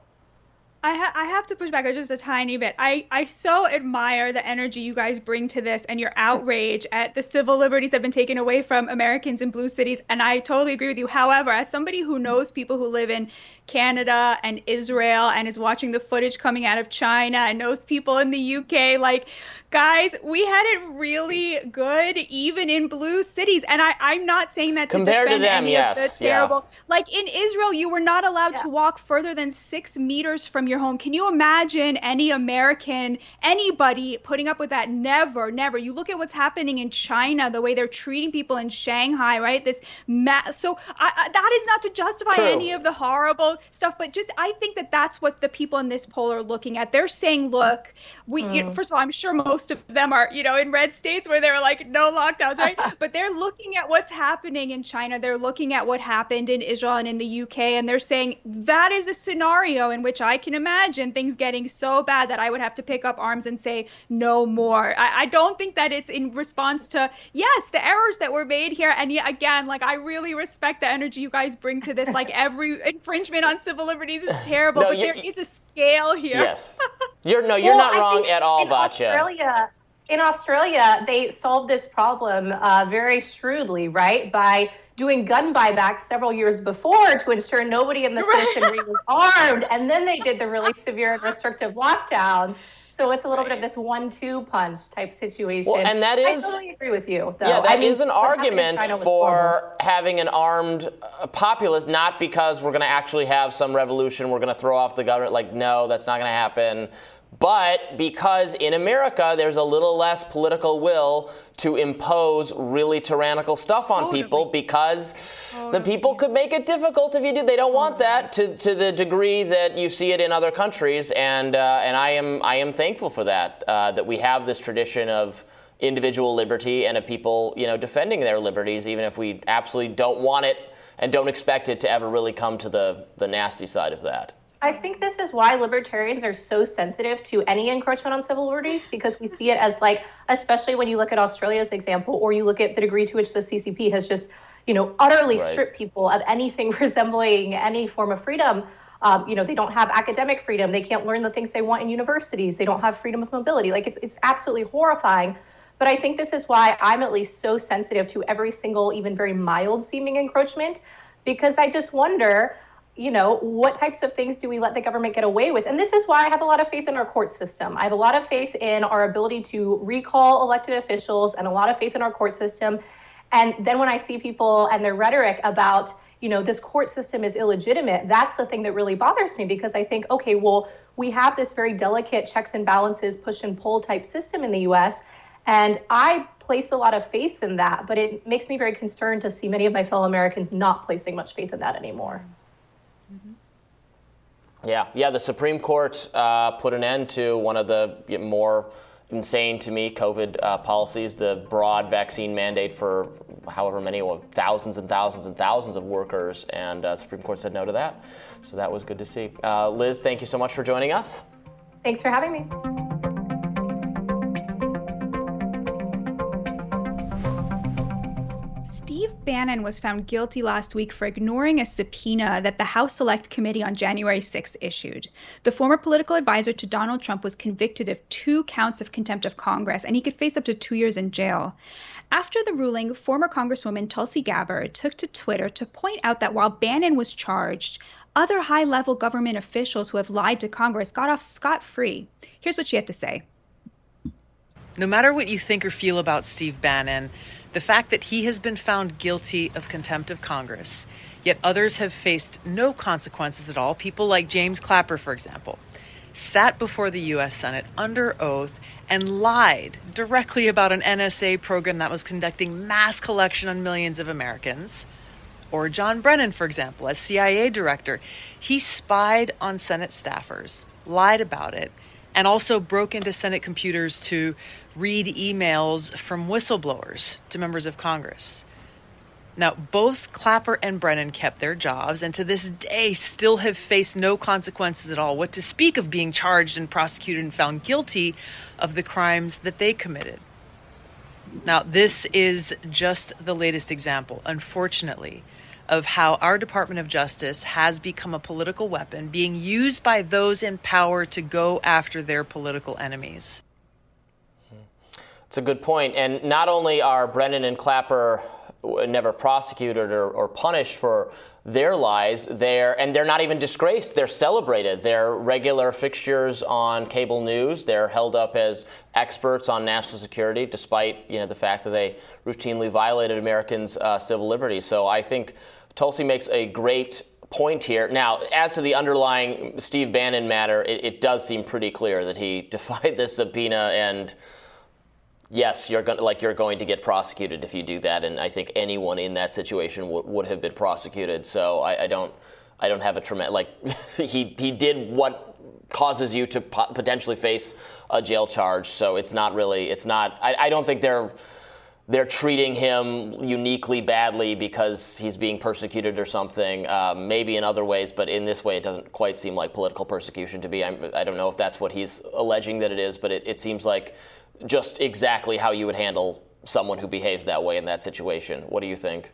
I, ha- I have to push back just a tiny bit. I, I so admire the energy you guys bring to this and your outrage at the civil liberties that have been taken away from Americans in blue cities. And I totally agree with you. However, as somebody who knows people who live in Canada and Israel and is watching the footage coming out of China and knows people in the U K, like, guys, we had it really good even in blue cities. And I, I'm not saying that to Compared defend to them, any yes, of the terrible. Yeah. Like in Israel, you were not allowed yeah. to walk further than six meters from your home. Can you imagine any American, anybody putting up with that? Never, never. You look at what's happening in China, the way they're treating people in Shanghai, right? This ma- So I, I, that is not to justify True. any of the horrible stuff, but just I think that that's what the people in this poll are looking at. They're saying, look, we. Mm. You know, first of all, I'm sure most of them are, you know, in red states where they're like no lockdowns, right? But they're looking at what's happening in China. They're looking at what happened in Israel and in the U K, and they're saying that is a scenario in which I can imagine things getting so bad that I would have to pick up arms and say no more. I, I don't think that it's in response to, yes, the errors that were made here. And yet again, like, I really respect the energy you guys bring to this. Like, every infringement on civil liberties is terrible, no, but there is a scale here. Yes. You're, no, you're well, not wrong at all, Batya. Australia, in Australia, they solved this problem uh, very shrewdly, right, by doing gun buybacks several years before to ensure nobody in the citizenry was armed. And then they did the really severe and restrictive lockdowns. So it's a little bit of this one two punch type situation. Well, and that is, I totally agree with you, though. Yeah, that I mean, is an argument for having an armed uh, populace, not because we're going to actually have some revolution, we're going to throw off the government. Like, no, that's not going to happen. But because in America, there's a little less political will to impose really tyrannical stuff on totally. people because totally. the people could make it difficult if you do. They don't totally. want that to, to the degree that you see it in other countries. And uh, and I am I am thankful for that, uh, that we have this tradition of individual liberty and of people, you know, defending their liberties, even if we absolutely don't want it and don't expect it to ever really come to the, the nasty side of that. I think this is why libertarians are so sensitive to any encroachment on civil liberties, because we see it as, like, especially when you look at Australia's example, or you look at the degree to which the C C P has just, you know, utterly right. stripped people of anything resembling any form of freedom. Um, you know, they don't have academic freedom. They can't learn the things they want in universities. They don't have freedom of mobility. Like, it's it's absolutely horrifying. But I think this is why I'm at least so sensitive to every single, even very mild seeming encroachment, because I just wonder, you know, what types of things do we let the government get away with? And this is why I have a lot of faith in our court system. I have a lot of faith in our ability to recall elected officials and a lot of faith in our court system. And then when I see people and their rhetoric about, you know, this court system is illegitimate, that's the thing that really bothers me, because I think, okay, well, we have this very delicate checks and balances, push and pull type system in the U S, and I place a lot of faith in that, but it makes me very concerned to see many of my fellow Americans not placing much faith in that anymore. Mm-hmm. Yeah, yeah. The Supreme Court uh, put an end to one of the more insane, to me, COVID uh, policies, the broad vaccine mandate for however many, well, thousands and thousands and thousands of workers, and uh, the Supreme Court said no to that. So that was good to see. Uh, Liz, thank you so much for joining us. Thanks for having me. Steve Bannon was found guilty last week for ignoring a subpoena that the House Select Committee on January sixth issued. The former political advisor to Donald Trump was convicted of two counts of contempt of Congress, and he could face up to two years in jail. After the ruling, former Congresswoman Tulsi Gabbard took to Twitter to point out that while Bannon was charged, other high-level government officials who have lied to Congress got off scot-free. Here's what she had to say. No matter what you think or feel about Steve Bannon, the fact that he has been found guilty of contempt of Congress, yet others have faced no consequences at all, people like James Clapper, for example, sat before the U S Senate under oath and lied directly about an N S A program that was conducting mass collection on millions of Americans. Or John Brennan, for example, as C I A director, he spied on Senate staffers, lied about it, and also broke into Senate computers to read emails from whistleblowers to members of Congress. Now, both Clapper and Brennan kept their jobs and to this day still have faced no consequences at all, what to speak of being charged and prosecuted and found guilty of the crimes that they committed. Now, this is just the latest example, unfortunately, of how our Department of Justice has become a political weapon being used by those in power to go after their political enemies. It's a good point. And not only are Brennan and Clapper never prosecuted or, or punished for their lies, they're, and they're not even disgraced. They're celebrated. They're regular fixtures on cable news. They're held up as experts on national security, despite, you know, the fact that they routinely violated Americans' uh, civil liberties. So I think Tulsi makes a great point here. Now, as to the underlying Steve Bannon matter, it, it does seem pretty clear that he defied the subpoena, and yes, you're going to, like you're going to get prosecuted if you do that. And I think anyone in that situation w- would have been prosecuted. So I, I don't, I don't have a tremendous like. he he did what causes you to po- potentially face a jail charge. So it's not really, it's not. I, I don't think they're. They're treating him uniquely badly because he's being persecuted or something, uh, maybe in other ways, but in this way it doesn't quite seem like political persecution to me. I'm, I don't know if that's what he's alleging that it is, but it, it seems like just exactly how you would handle someone who behaves that way in that situation. What do you think?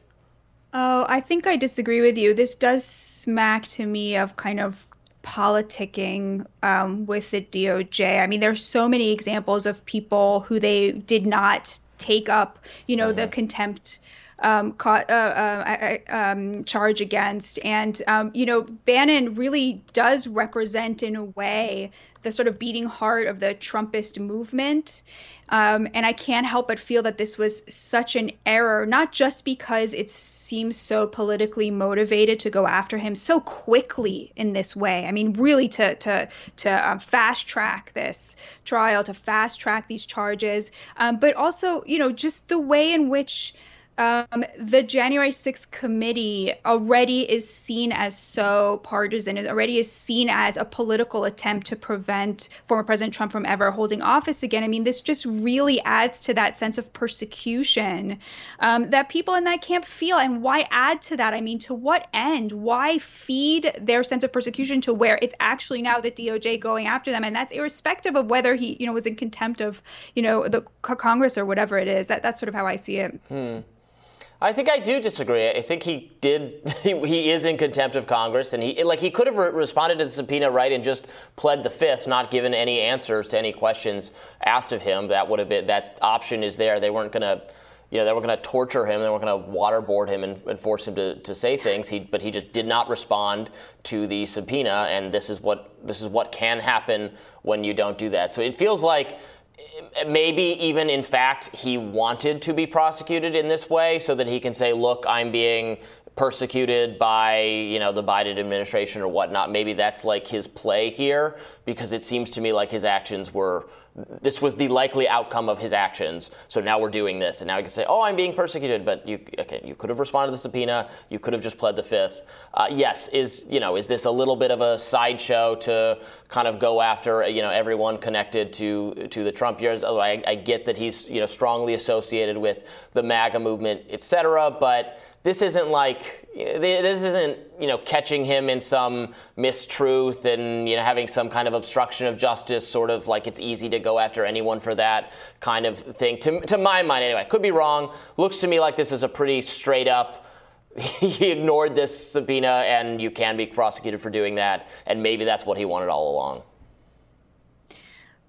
Oh, I think I disagree with you. This does smack to me of kind of politicking um, with the D O J. I mean, there's so many examples of people who they did not take up, you know, mm-hmm. the contempt um, caught, uh, uh, um, charge against. And, um, you know, Bannon really does represent in a way the sort of beating heart of the Trumpist movement. Um, and I can't help but feel that this was such an error, not just because it seems so politically motivated to go after him so quickly in this way. I mean, really to to to um, fast track this trial, to fast track these charges, um, but also, you know, just the way in which Um, the January sixth committee already is seen as so partisan, it already is seen as a political attempt to prevent former President Trump from ever holding office again. I mean, this just really adds to that sense of persecution um, that people in that camp feel. And why add to that? I mean, to what end? Why feed their sense of persecution to where it's actually now the D O J going after them? And that's irrespective of whether he, you know, was in contempt of, you know, the c- Congress or whatever it is. That, that's sort of how I see it. Hmm. I think I do disagree. I think he did. He, he is in contempt of Congress, and he like he could have re- responded to the subpoena, right, and just pled the fifth, not given any answers to any questions asked of him. That would have been that option is there. They weren't going to, you know, they weren't going to torture him. They weren't going to waterboard him and, and force him to, to say things. He but he just did not respond to the subpoena, and this is what this is what can happen when you don't do that. So it feels like. Maybe even, in fact, he wanted to be prosecuted in this way so that he can say, look, I'm being persecuted by, you know, the Biden administration or whatnot. Maybe that's like his play here, because it seems to me like his actions were this was the likely outcome of his actions. So now we're doing this. And now you can say, oh, I'm being persecuted. But you okay, you could have responded to the subpoena. You could have just pled the fifth. Uh, yes. Is, you know, is this a little bit of a sideshow to kind of go after, you know, everyone connected to to the Trump years? I, I get that he's, you know, strongly associated with the MAGA movement, et cetera. But this isn't like this isn't, you know, catching him in some mistruth and, you know, having some kind of obstruction of justice, sort of like it's easy to go after anyone for that kind of thing. To, to my mind, anyway, I could be wrong. Looks to me like this is a pretty straight up. He ignored this subpoena and you can be prosecuted for doing that. And maybe that's what he wanted all along.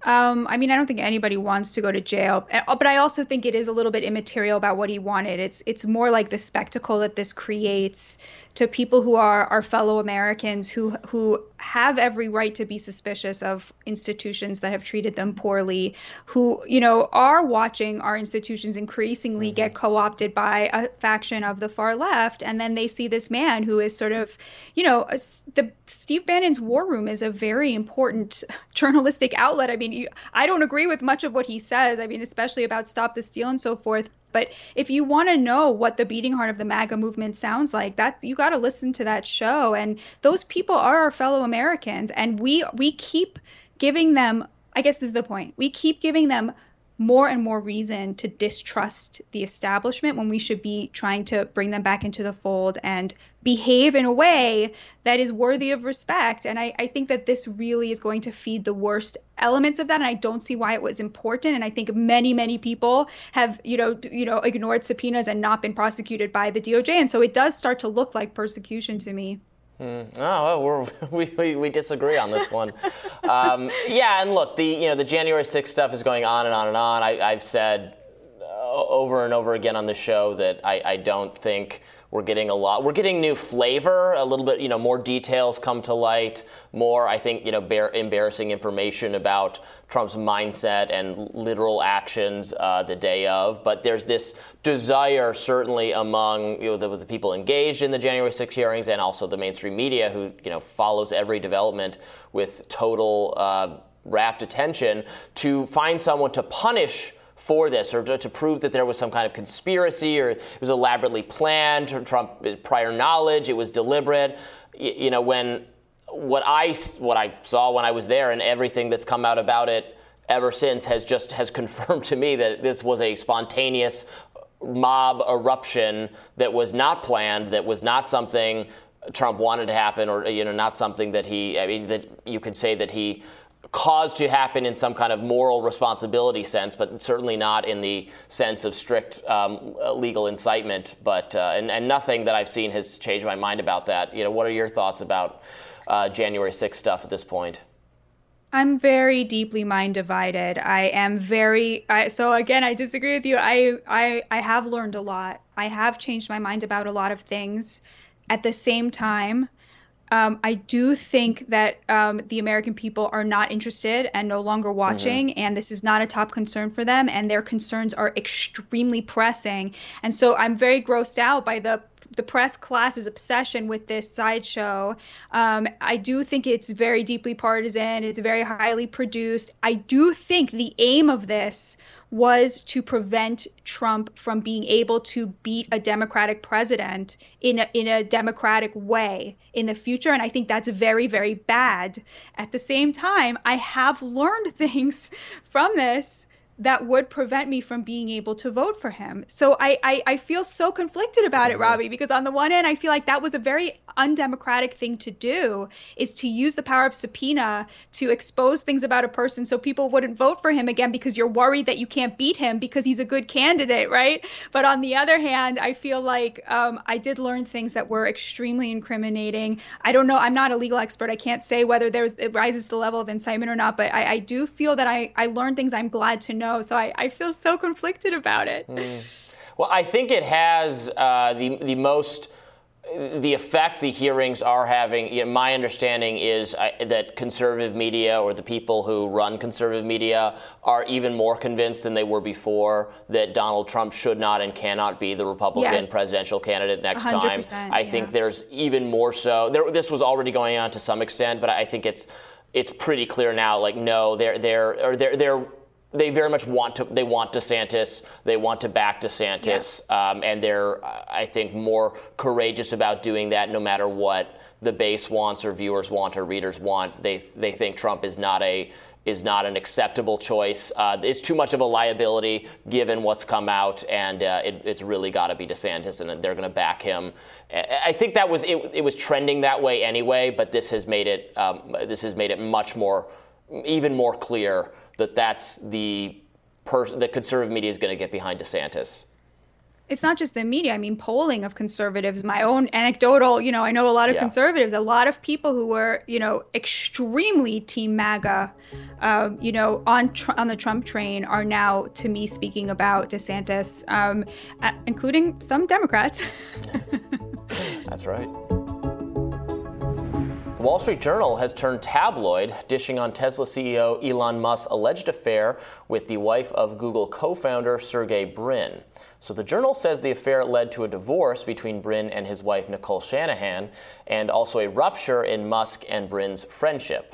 Um, I mean, I don't think anybody wants to go to jail, but I also think it is a little bit immaterial about what he wanted. It's it's more like the spectacle that this creates to people who are our fellow Americans who who have every right to be suspicious of institutions that have treated them poorly, who, you know, are watching our institutions increasingly get co-opted by a faction of the far left. And then they see this man who is sort of, you know, a, the Steve Bannon's War Room is a very important journalistic outlet. I mean, you, I don't agree with much of what he says. I mean, especially about Stop the Steal and so forth. But if you want to know what the beating heart of the MAGA movement sounds like, that you got to listen to that show. And those people are our fellow Americans. And we we keep giving them, I guess this is the point, we keep giving them more and more reason to distrust the establishment when we should be trying to bring them back into the fold and behave in a way that is worthy of respect. And I, I think that this really is going to feed the worst elements of that. And I don't see why it was important. And I think many, many people have, you know, you know, ignored subpoenas and not been prosecuted by the D O J. And so it does start to look like persecution to me. Hmm. Oh, well, we're, we, we we disagree on this one. um, yeah, and look, the you know the January sixth stuff is going on and on and on. I, I've said uh, over and over again on the show that I, I don't think We're getting a lot. We're getting new flavor, a little bit, you know, more details come to light, more, I think, you know, bar- embarrassing information about Trump's mindset and literal actions uh, the day of. But there's this desire, certainly among you know, the, the people engaged in the January sixth hearings and also the mainstream media, who, you know, follows every development with total uh, rapt attention, to find someone to punish for this, or to, to prove that there was some kind of conspiracy, or it was elaborately planned, or Trump prior knowledge, it was deliberate. You, you know, when what I what I saw when I was there, and everything that's come out about it ever since has just has confirmed to me that this was a spontaneous mob eruption that was not planned, that was not something Trump wanted to happen, or you know, not something that he. I mean, that you could say that he. caused to happen in some kind of moral responsibility sense, but certainly not in the sense of strict um, legal incitement. But uh, and, and nothing that I've seen has changed my mind about that. You know, what are your thoughts about uh, January sixth stuff at this point? I'm very deeply mind divided. I am very I, so again, I disagree with you. I, I I have learned a lot. I have changed my mind about a lot of things. At the same time, Um, I do think that um, the American people are not interested and no longer watching, mm-hmm. and this is not a top concern for them, and their concerns are extremely pressing. And so I'm very grossed out by the the press class's obsession with this sideshow. Um, I do think it's very deeply partisan. It's very highly produced. I do think the aim of this was to prevent Trump from being able to beat a Democratic president in a, in a Democratic way in the future. And I think that's very, very bad. At the same time, I have learned things from this that would prevent me from being able to vote for him. So I, I, I feel so conflicted about it, Robbie, because on the one hand, I feel like that was a very undemocratic thing to do, is to use the power of subpoena to expose things about a person so people wouldn't vote for him again because you're worried that you can't beat him because he's a good candidate, right? But on the other hand, I feel like um, I did learn things that were extremely incriminating. I don't know. I'm not a legal expert. I can't say whether there's it rises to the level of incitement or not, but I, I do feel that I, I learned things I'm glad to know. So I, I feel so conflicted about it. Mm. Well, I think it has uh, the the most the effect the hearings are having. You know, my understanding is I, that conservative media, or the people who run conservative media, are even more convinced than they were before that Donald Trump should not and cannot be the Republican yes. presidential candidate next time. I yeah. think there's even more so. There, this was already going on to some extent, but I think it's it's pretty clear now. Like no, they're they're or they're they're. They very much want to. They want DeSantis. They want to back DeSantis, yeah. um, and they're, I think, more courageous about doing that. No matter what the base wants, or viewers want, or readers want, they they think Trump is not a is not an acceptable choice. Uh, it's too much of a liability given what's come out, and uh, it, it's really got to be DeSantis, and they're going to back him. I think that was it. It was trending that way anyway, but this has made it um, this has made it much more, even more clear that that's the person that conservative media is going to get behind DeSantis. It's not just the media. I mean, polling of conservatives, my own anecdotal, you know, I know a lot of yeah. conservatives, a lot of people who were, you know, extremely team MAGA, um, you know, on tr- on the Trump train are now, to me, speaking about DeSantis, um, including some Democrats. That's right. The Wall Street Journal has turned tabloid, dishing on Tesla C E O Elon Musk's alleged affair with the wife of Google co-founder Sergey Brin. So the Journal says the affair led to a divorce between Brin and his wife Nicole Shanahan, and also a rupture in Musk and Brin's friendship.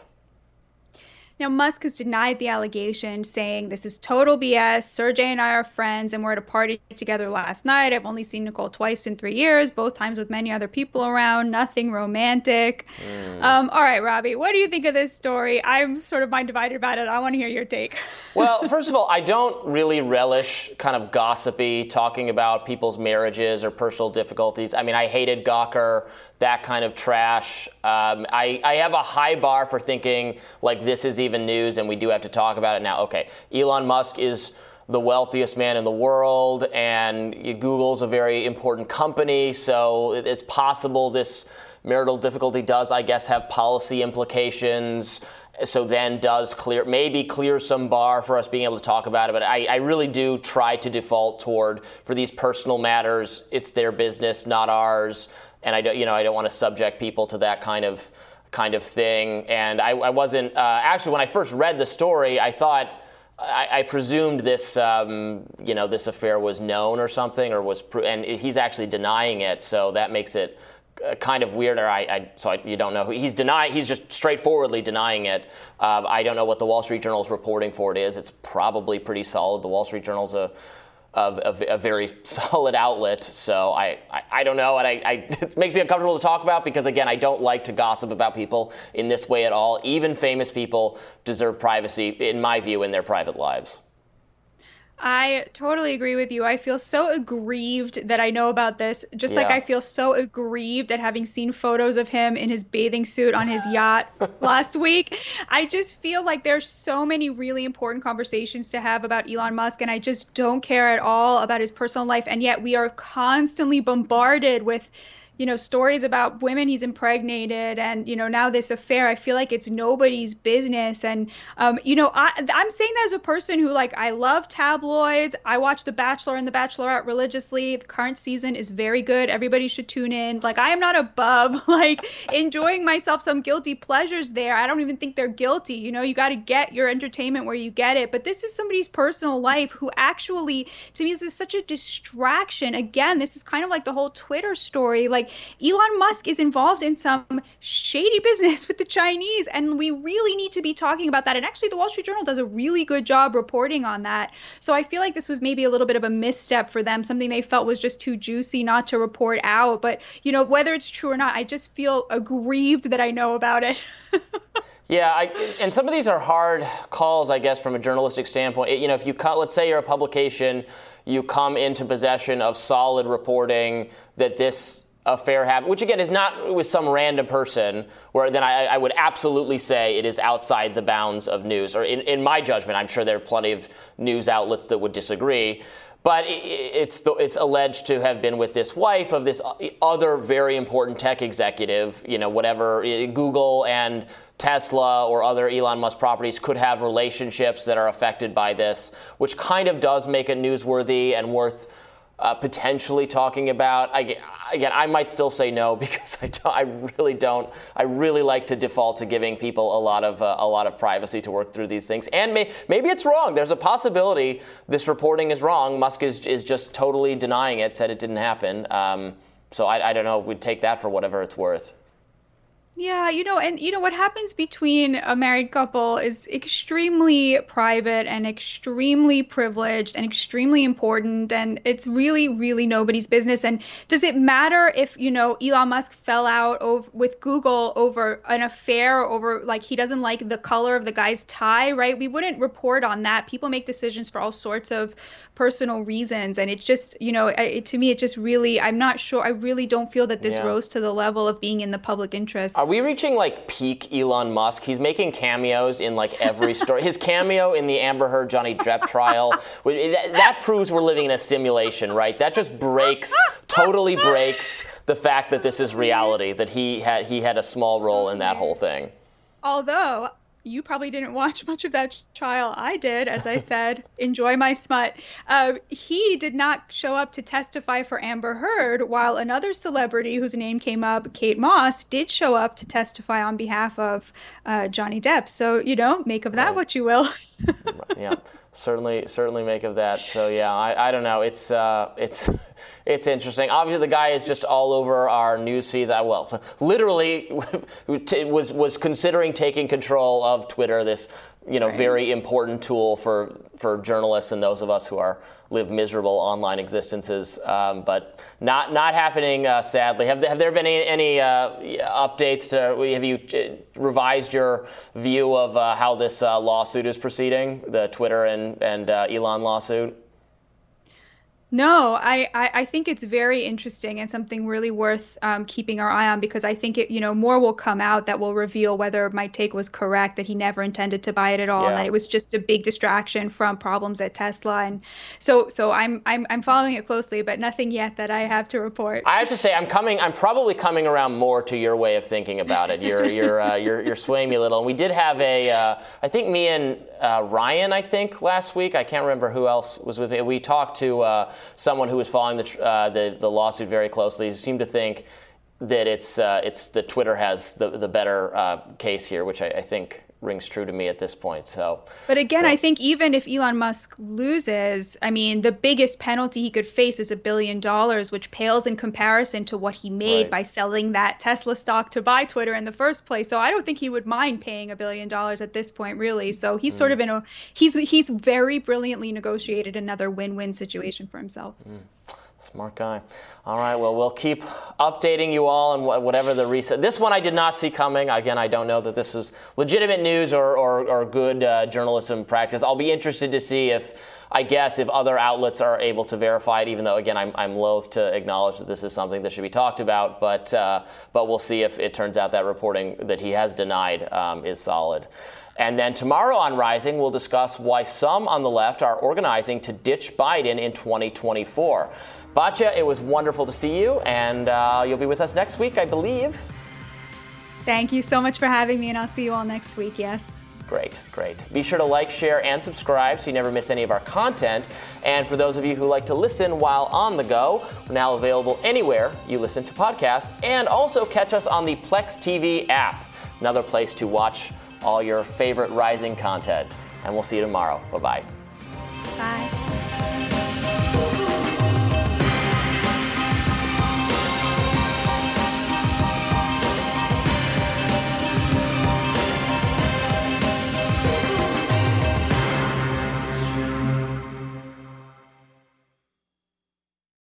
Now, Musk has denied the allegation, saying this is total B S. Sergey and I are friends, and we're at a party together last night. I've only seen Nicole twice in three years, both times with many other people around. Nothing romantic. Mm. Um, all right, Robbie, what do you think of this story? I'm sort of mind divided about it. I want to hear your take. Well, first of all, I don't really relish kind of gossipy talking about people's marriages or personal difficulties. I mean, I hated Gawker. That kind of trash. Um, I, I have a high bar for thinking, like, this is even news and we do have to talk about it now. Okay, Elon Musk is the wealthiest man in the world, and Google's a very important company, so it's possible this Marital difficulty does, I guess, have policy implications. So then does clear, maybe clear some bar for us being able to talk about it. But I, I really do try to default toward, for these personal matters, it's their business, not ours. And I don't, you know, I don't want to subject people to that kind of kind of thing. And I, I wasn't, uh, actually, when I first read the story, I thought, I, I presumed this, um, you know, this affair was known or something, or was, pro- and he's actually denying it. So that makes it kind of weirder. I, I so I, you don't know who he's denying. He's just straightforwardly denying it. Uh, I don't know what the Wall Street Journal's reporting for it is. It's probably pretty solid. The Wall Street Journal's a a, a very solid outlet. So I, I, I don't know, and I, I it makes me uncomfortable to talk about because, again, I don't like to gossip about people in this way at all. Even famous people deserve privacy, in my view, in their private lives. I totally agree with you. I feel so aggrieved that I know about this. Just yeah. like I feel so aggrieved at having seen photos of him in his bathing suit on his yacht last week. I just feel like there's so many really important conversations to have about Elon Musk, and I just don't care at all about his personal life. And yet we are constantly bombarded with, you know, stories about women he's impregnated and, you know, now this affair. I feel like it's nobody's business. And, um, you know, I, I'm saying that as a person who, like, I love tabloids. I watch The Bachelor and The Bachelorette religiously. The current season is very good. Everybody should tune in. Like, I am not above, like, enjoying myself some guilty pleasures there. I don't even think they're guilty. You know, you got to get your entertainment where you get it. But this is somebody's personal life who actually, to me, this is such a distraction. Again, this is kind of like the whole Twitter story. Like, Elon Musk is involved in some shady business with the Chinese, and we really need to be talking about that. And actually, the Wall Street Journal does a really good job reporting on that. So I feel like this was maybe a little bit of a misstep for them, something they felt was just too juicy not to report out. But, you know, whether it's true or not, I just feel aggrieved that I know about it. Yeah, I, and some of these are hard calls, I guess, from a journalistic standpoint. You know, if you cut, let's say you're a publication, you come into possession of solid reporting that this affair happened, which again is not with some random person, where then I, I would absolutely say it is outside the bounds of news, or in, in my judgment. I'm sure there are plenty of news outlets that would disagree, but it, it's the, it's alleged to have been with this wife of this other very important tech executive. You know, whatever, Google and Tesla or other Elon Musk properties could have relationships that are affected by this, which kind of does make it newsworthy and worth Uh, potentially talking about. I, again, I might still say no because I, don't, I really don't. I really like to default to giving people a lot of uh, a lot of privacy to work through these things. And may, maybe it's wrong. There's a possibility this reporting is wrong. Musk is is just totally denying it, said it didn't happen. Um, so I, I don't know. We'd take that for whatever it's worth. Yeah, you know, and you know what happens between a married couple is extremely private and extremely privileged and extremely important, and it's really, really nobody's business. And does it matter if, you know, Elon Musk fell out over, with Google over an affair, over, like, he doesn't like the color of the guy's tie, right? We wouldn't report on that. People make decisions for all sorts of personal reasons, and it's just, you know, it, to me, it just really, I'm not sure. I really don't feel that this yeah. rose to the level of being in the public interest. Are we reaching, like, peak Elon Musk? He's making cameos in, like, every story. His cameo in the Amber Heard Johnny Depp trial, that, that proves we're living in a simulation, right? That just breaks, totally breaks the fact that this is reality, that he had he had a small role in that whole thing. Although, you probably didn't watch much of that trial. I did, as I said, enjoy my smut. Uh, he did not show up to testify for Amber Heard, while another celebrity whose name came up, Kate Moss, did show up to testify on behalf of uh, Johnny Depp. So, you know, make of that right. what you will. Yeah, certainly, certainly make of that. So, yeah, I, I don't know. It's uh, it's. It's interesting. Obviously, the guy is just all over our news feeds. I well, literally, was was considering taking control of Twitter, this, you know, right. very important tool for for journalists and those of us who are live miserable online existences. Um, but not not happening, uh, sadly. Have have there been any, any uh, updates to? Have you revised your view of uh, how this uh, lawsuit is proceeding, the Twitter and and uh, Elon lawsuit? No, I, I, I think it's very interesting and something really worth um, keeping our eye on, because I think, it, you know, more will come out that will reveal whether my take was correct, that he never intended to buy it at all, yeah. and that it was just a big distraction from problems at Tesla. And so so I'm I'm I'm following it closely, but nothing yet that I have to report. I have to say I'm coming I'm probably coming around more to your way of thinking about it. You're you're uh, you're you're swaying me a little. And we did have a uh, I think me and uh, Ryan, I think last week, I can't remember who else was with me. We talked to uh, someone who was following the, uh, the the lawsuit very closely, who seemed to think that it's uh, it's that Twitter has the the better uh, case here, which I, I think rings true to me at this point. So, but again, so. I think even if Elon Musk loses, I mean, the biggest penalty he could face is a billion dollars, which pales in comparison to what he made right. by selling that Tesla stock to buy Twitter in the first place. So I don't think he would mind paying a billion dollars at this point, really. So he's mm. sort of in a, he's he's very brilliantly negotiated another win-win situation for himself. Mm. Smart guy. All right. Well, we'll keep updating you all on whatever the reset. This one I did not see coming. Again, I don't know that this is legitimate news or, or, or good uh, journalism practice. I'll be interested to see if, I guess, if other outlets are able to verify it, even though, again, I'm, I'm loath to acknowledge that this is something that should be talked about. But uh, but we'll see if it turns out that reporting that he has denied um, is solid. And then tomorrow on Rising, we'll discuss why some on the left are organizing to ditch Biden in twenty twenty-four. Batya, it was wonderful to see you, and uh, you'll be with us next week, I believe. Thank you so much for having me, and I'll see you all next week, yes. Great, great. Be sure to like, share, and subscribe so you never miss any of our content. And for those of you who like to listen while on the go, we're now available anywhere you listen to podcasts, and also catch us on the Plex T V app, another place to watch all your favorite Rising content. And we'll see you tomorrow. Bye-bye. Bye.